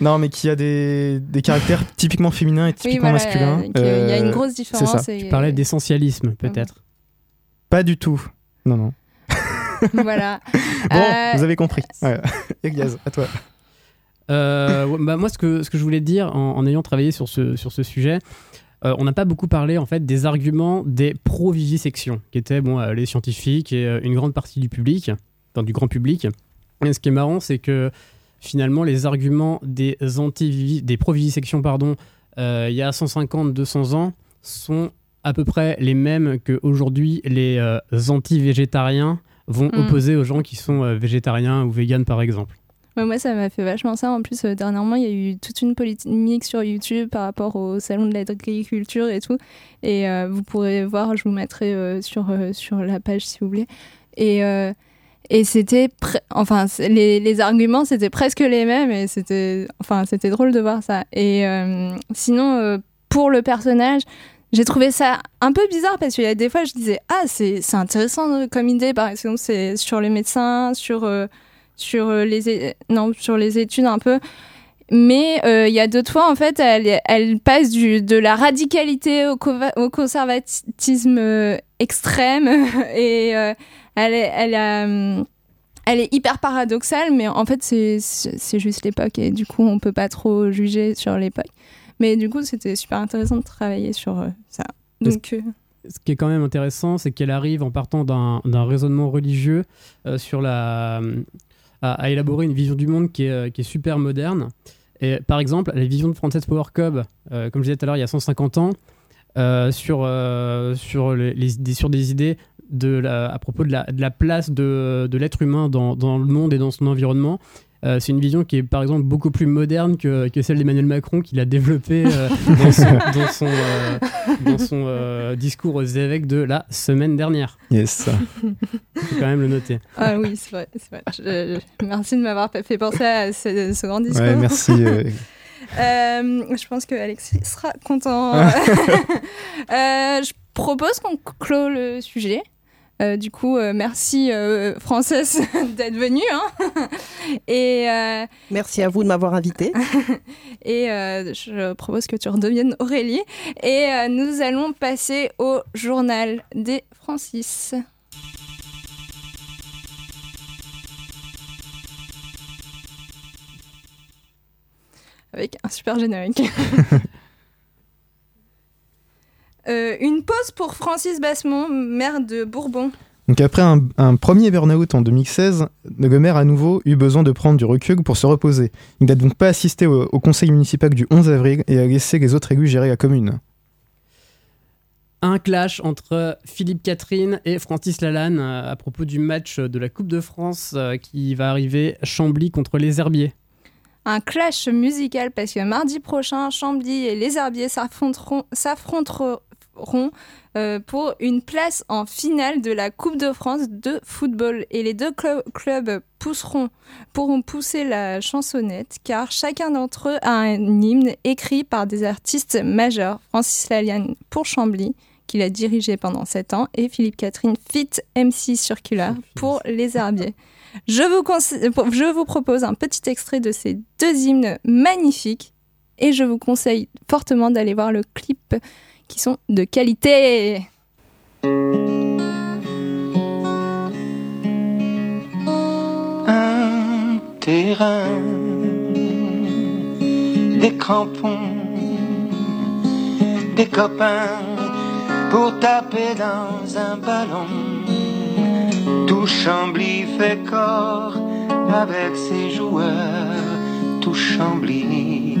Non mais qu'il y a des caractères typiquement féminins et typiquement masculins. Il y a une grosse différence. C'est ça. Tu parlais d'essentialisme peut-être. Pas du tout. Non. Voilà. Bon, vous avez compris. Ouais. Egliaz, à toi. Bah moi ce que je voulais te dire en ayant travaillé sur ce sujet, on n'a pas beaucoup parlé en fait des arguments des pro-vivisection qui étaient les scientifiques et une grande partie du public, du grand public. Et ce qui est marrant, c'est que finalement les arguments des pro-vivisection il y a 150-200 ans sont à peu près les mêmes qu'aujourd'hui les anti-végétariens vont opposer aux gens qui sont végétariens ou véganes par exemple. Bah, moi, ça m'a fait vachement ça. En plus, dernièrement, il y a eu toute une polémique sur YouTube par rapport au salon de l'agriculture et tout. Et vous pourrez voir, je vous mettrai sur la page si vous voulez. Et c'était les arguments c'était presque les mêmes et c'était drôle de voir ça. Et sinon pour le personnage, j'ai trouvé ça un peu bizarre parce qu'il y a des fois je disais c'est intéressant comme idée, par exemple c'est sur les médecins, sur les études un peu. Mais il y a d'autres fois, en fait, elle passe de la radicalité au conservatisme extrême. Et elle est hyper paradoxale, mais en fait, c'est juste l'époque. Et du coup, on peut pas trop juger sur l'époque. Mais du coup, c'était super intéressant de travailler sur ça. Donc... Ce qui est quand même intéressant, c'est qu'elle arrive en partant d'un raisonnement religieux à élaborer une vision du monde qui est super moderne. Et par exemple, la vision de Frances Power Cobbe, comme je disais tout à l'heure, il y a 150 ans, sur des idées à propos de la place de l'être humain dans le monde et dans son environnement. C'est une vision qui est par exemple beaucoup plus moderne que celle d'Emmanuel Macron, qu'il a développée dans son discours aux évêques de la semaine dernière. Yes. Il faut quand même le noter. Ah oui, c'est vrai. C'est vrai. Merci de m'avoir fait penser à ce grand discours. Ouais, merci. Je pense que Alexis sera content. Je propose qu'on clôt le sujet. Du coup, merci Frances d'être venue. Hein. Et, merci à vous de m'avoir invitée. Et je propose que tu redeviennes Aurélie. Et nous allons passer au journal des Francis. Avec un super générique. Une pause pour Francis Bassemont, maire de Bourbon. Donc après un premier burn-out en 2016, le maire à nouveau eut besoin de prendre du recul pour se reposer. Il n'a donc pas assisté au conseil municipal du 11 avril et a laissé les autres élus gérer la commune. Un clash entre Philippe Catherine et Francis Lalanne à propos du match de la Coupe de France qui va arriver, Chambly contre Les Herbiers. Un clash musical parce que mardi prochain, Chambly et Les Herbiers s'affronteront pour une place en finale de la Coupe de France de football. Et les deux clubs pourront pousser la chansonnette car chacun d'entre eux a un hymne écrit par des artistes majeurs. Francis Lalanne pour Chambly, qu'il a dirigé pendant 7 ans, et Philippe Catherine fit MC Circulaire pour Les Herbiers. Je vous propose un petit extrait de ces deux hymnes magnifiques et je vous conseille fortement d'aller voir le clip qui sont de qualité. Un terrain, des crampons, des copains pour taper dans un ballon. Tout Chambly fait corps avec ses joueurs. Tout Chambly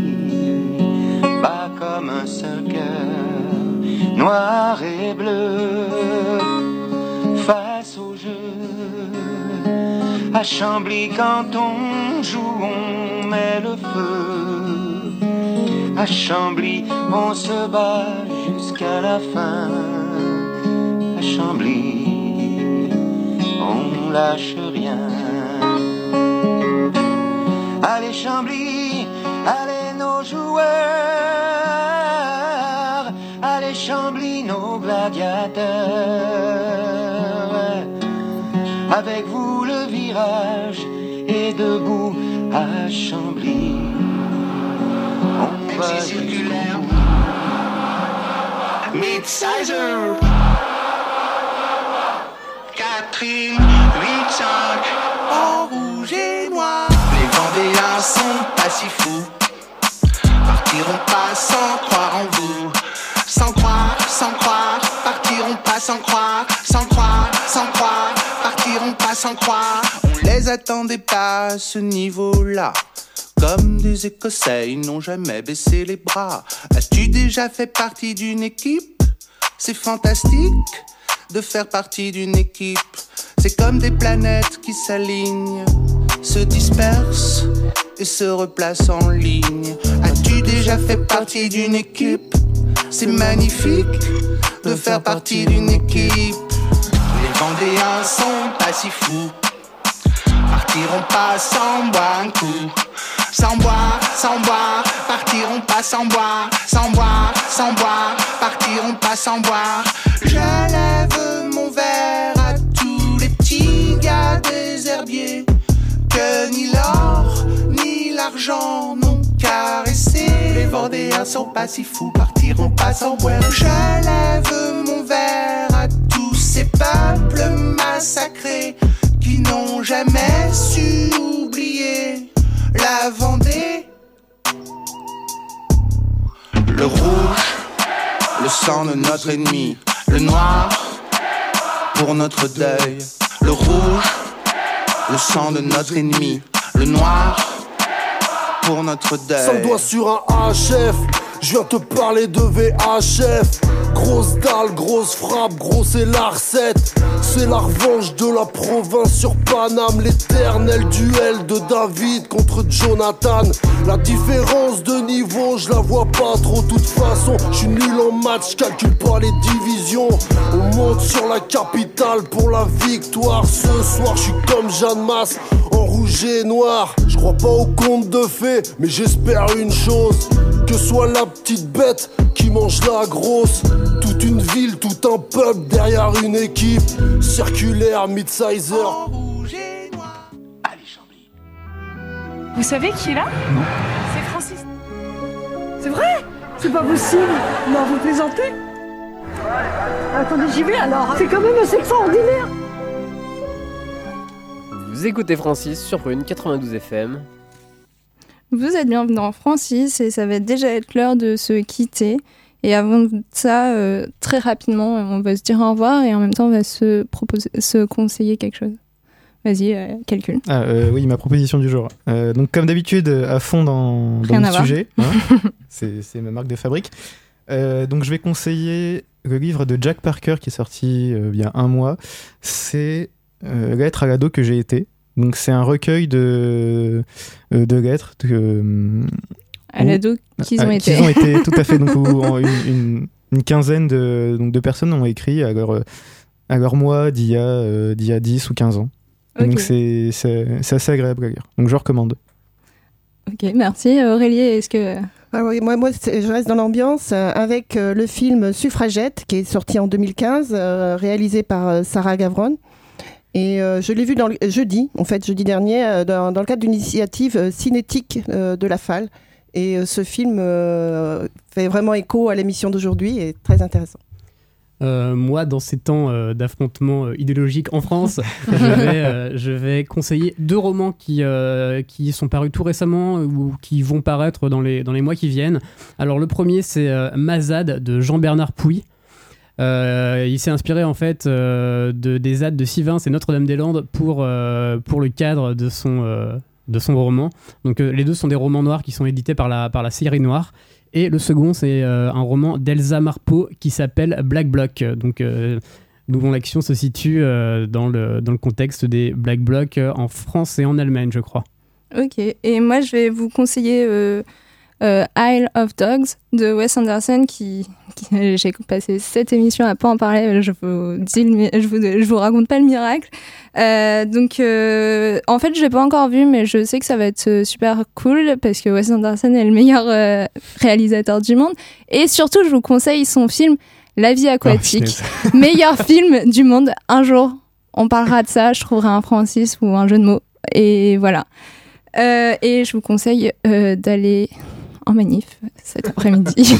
bat comme un seul cœur, noir et bleu, face au jeu. À Chambly, quand on joue, on met le feu. À Chambly, on se bat jusqu'à la fin. À Chambly, on lâche rien. Allez Chambly, allez nos joueurs, allez Chambly nos gladiateurs. Avec vous le virage est debout. À Chambly, on va circulaire. Mid-sizer Catherine, Richard, en rouge et noir. Les Vendéens sont pas si fous, partiront pas sans croire en vous. Sans croire, partiront pas sans croire. Sans croire, partiront pas sans croire. On les attendait pas à ce niveau-là. Comme des Écossais, ils n'ont jamais baissé les bras. As-tu déjà fait partie d'une équipe? C'est fantastique de faire partie d'une équipe, c'est comme des planètes qui s'alignent, se dispersent et se replacent en ligne. As-tu déjà fait partie d'une équipe? C'est magnifique de faire partie d'une équipe. Les Vendéens sont pas si fous, partiront pas sans boire un coup. Sans boire, partiront pas sans boire. Sans boire, partiront pas sans boire. Je lève mon verre à tous les petits gars des Herbiers que ni l'or ni l'argent n'ont caressé. Les Vendéens sont pas si fous, partiront pas sans boire. Je lève mon verre à tous ces peuples massacrés qui n'ont jamais su oublier la Vendée. Le rouge, le sang de notre ennemi. Le noir, pour notre deuil. Le rouge, le sang de notre ennemi. Le noir, pour notre deuil. Sans doigt sur un HF, je viens te parler de VHF. Grosse dalle, grosse frappe, grosse est la recette. C'est la revanche de la province sur Paname. L'éternel duel de David contre Jonathan. La différence de niveau, je la vois pas trop. De toute façon, je suis nul en match, je calcule pas les divisions. On monte sur la capitale pour la victoire. Ce soir, je suis comme Jeanne Masse, en rouge et noir. Je crois pas aux contes de fées, mais j'espère une chose, que soit la petite bête qui mange la grosse. Toute une ville, tout un peuple derrière une équipe. Circulaire, mid-sizer. Allez, Chambly. Vous savez qui est là? Non. C'est Francis. C'est vrai? C'est pas possible. Non, vous plaisantez? Attendez, j'y vais alors. C'est quand même assez extraordinaire. Vous écoutez Francis sur Prune 92 FM. Vous êtes bienvenue dans Francis et ça va déjà être l'heure de se quitter. Et avant ça, très rapidement, on va se dire au revoir et en même temps, on va se conseiller quelque chose. Vas-y, calcule. Oui, ma proposition du jour. Donc, comme d'habitude, à fond dans le sujet. Hein, c'est ma marque de fabrique. Donc, je vais conseiller le livre de Jack Parker qui est sorti il y a un mois. C'est Lettre à l'ado que j'ai été. Donc, c'est un recueil de lettres à l'ado qu'ils ont été. Qu'ils ont été, tout à fait. Donc, une quinzaine de personnes ont écrit à leur mois d'il y a 10 ou 15 ans. Okay. Donc, c'est assez agréable à lire. Donc, je recommande. Ok, merci. Aurélie, est-ce que... Alors, moi, je reste dans l'ambiance avec le film Suffragette, qui est sorti en 2015, réalisé par Sarah Gavron. Et je l'ai vu jeudi dernier, dans le cadre d'une initiative cinétique de la FAL. Et ce film fait vraiment écho à l'émission d'aujourd'hui et est très intéressant. Moi, dans ces temps d'affrontement idéologique en France, je vais conseiller deux romans qui sont parus tout récemment ou qui vont paraître dans les mois qui viennent. Alors le premier, c'est Mazade de Jean-Bernard Pouy. Il s'est inspiré en fait des ZAD de Sivins et Notre-Dame-des-Landes pour le cadre de son roman. Donc les deux sont des romans noirs qui sont édités par la série Noire. Et le second, c'est un roman d'Elsa Marpeau qui s'appelle Black Block. Donc dont l'action se situe dans le contexte des Black Blocs en France et en Allemagne, je crois. Ok. Et moi, je vais vous conseiller... Isle of Dogs de Wes Anderson qui j'ai passé cette émission à pas en parler, je vous raconte pas le miracle. Donc en fait, je l'ai pas encore vu, mais je sais que ça va être super cool parce que Wes Anderson est le meilleur réalisateur du monde et surtout je vous conseille son film La vie aquatique, meilleur film du monde. Un jour, on parlera de ça, je trouverai un Francis ou un jeu de mots et voilà. Et je vous conseille d'aller en manif cet après-midi.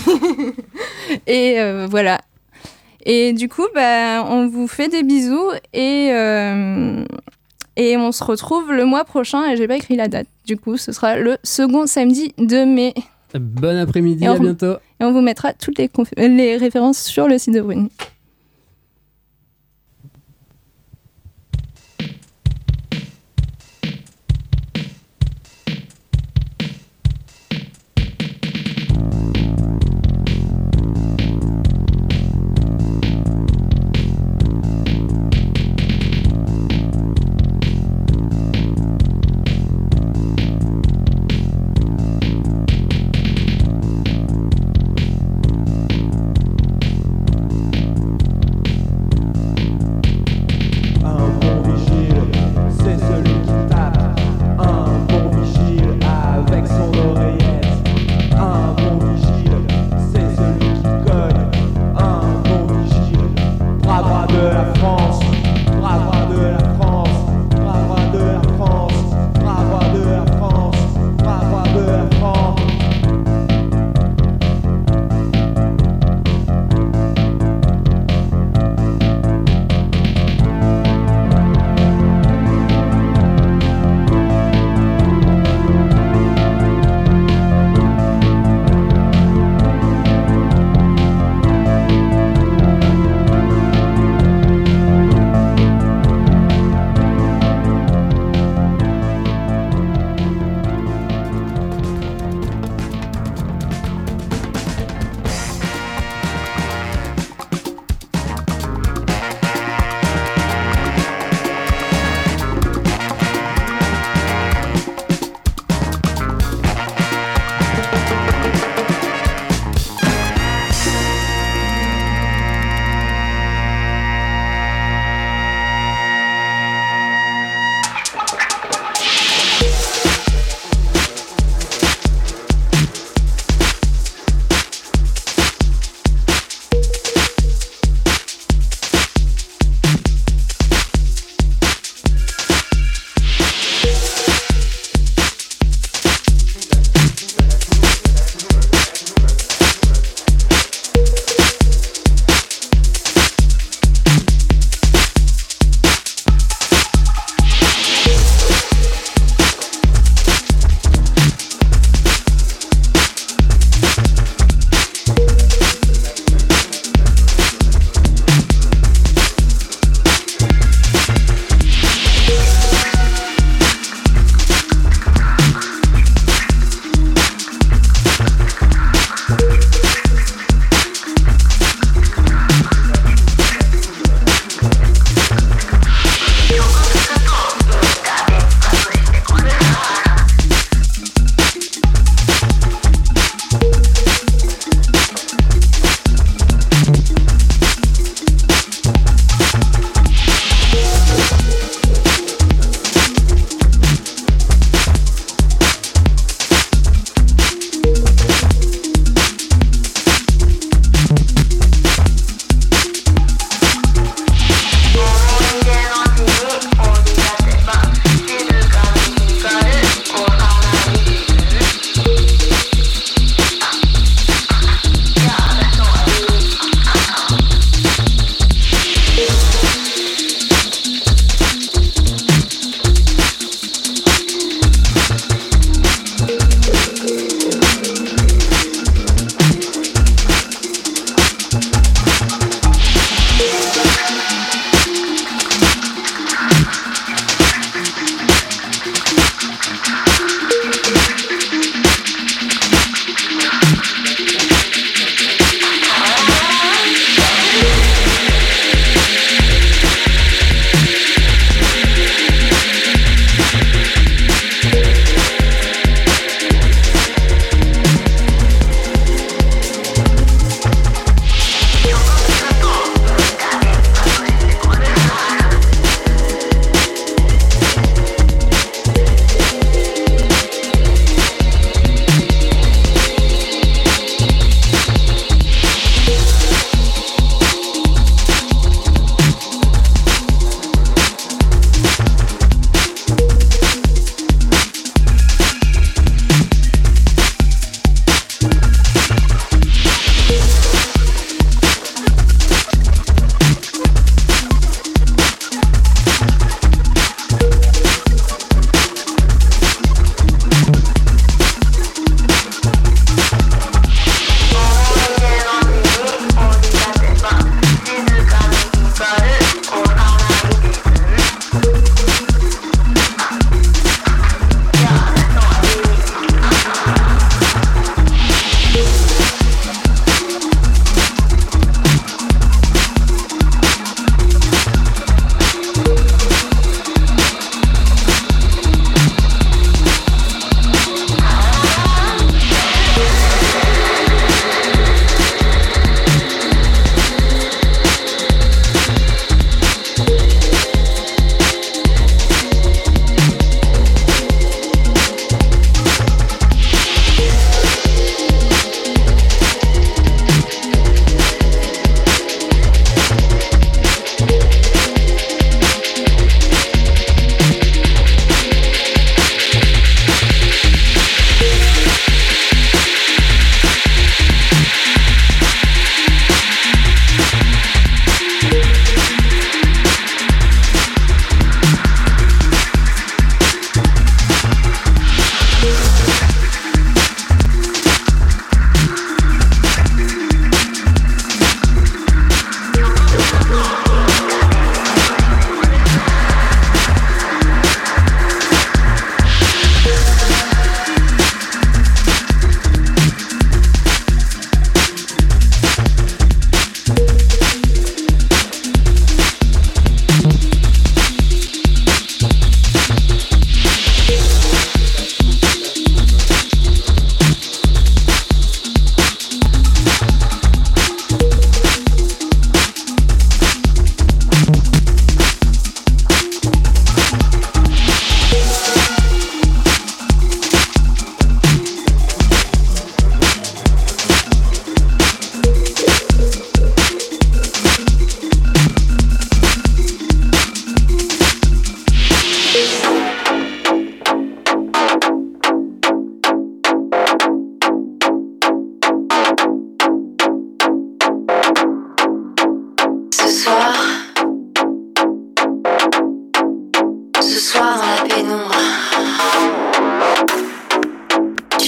Et voilà. Et du coup, on vous fait des bisous et on se retrouve le mois prochain. Et j'ai pas écrit la date. Du coup, ce sera le second samedi de mai. Bon après-midi, à bientôt. Et on vous mettra toutes les références sur le site de Prune.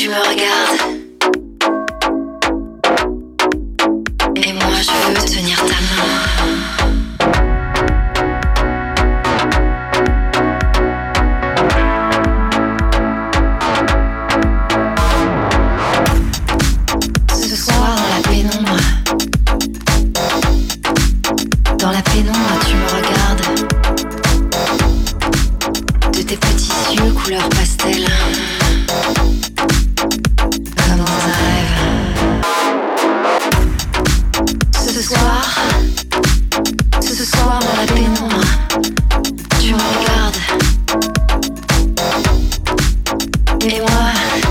tu me regardes. Et moi, je veux tenir ta main. Ce soir, dans la pénombre, tu me regardes de tes petits yeux couleur pastel. Ce soir dans la pénombre, tu me regardes. Et moi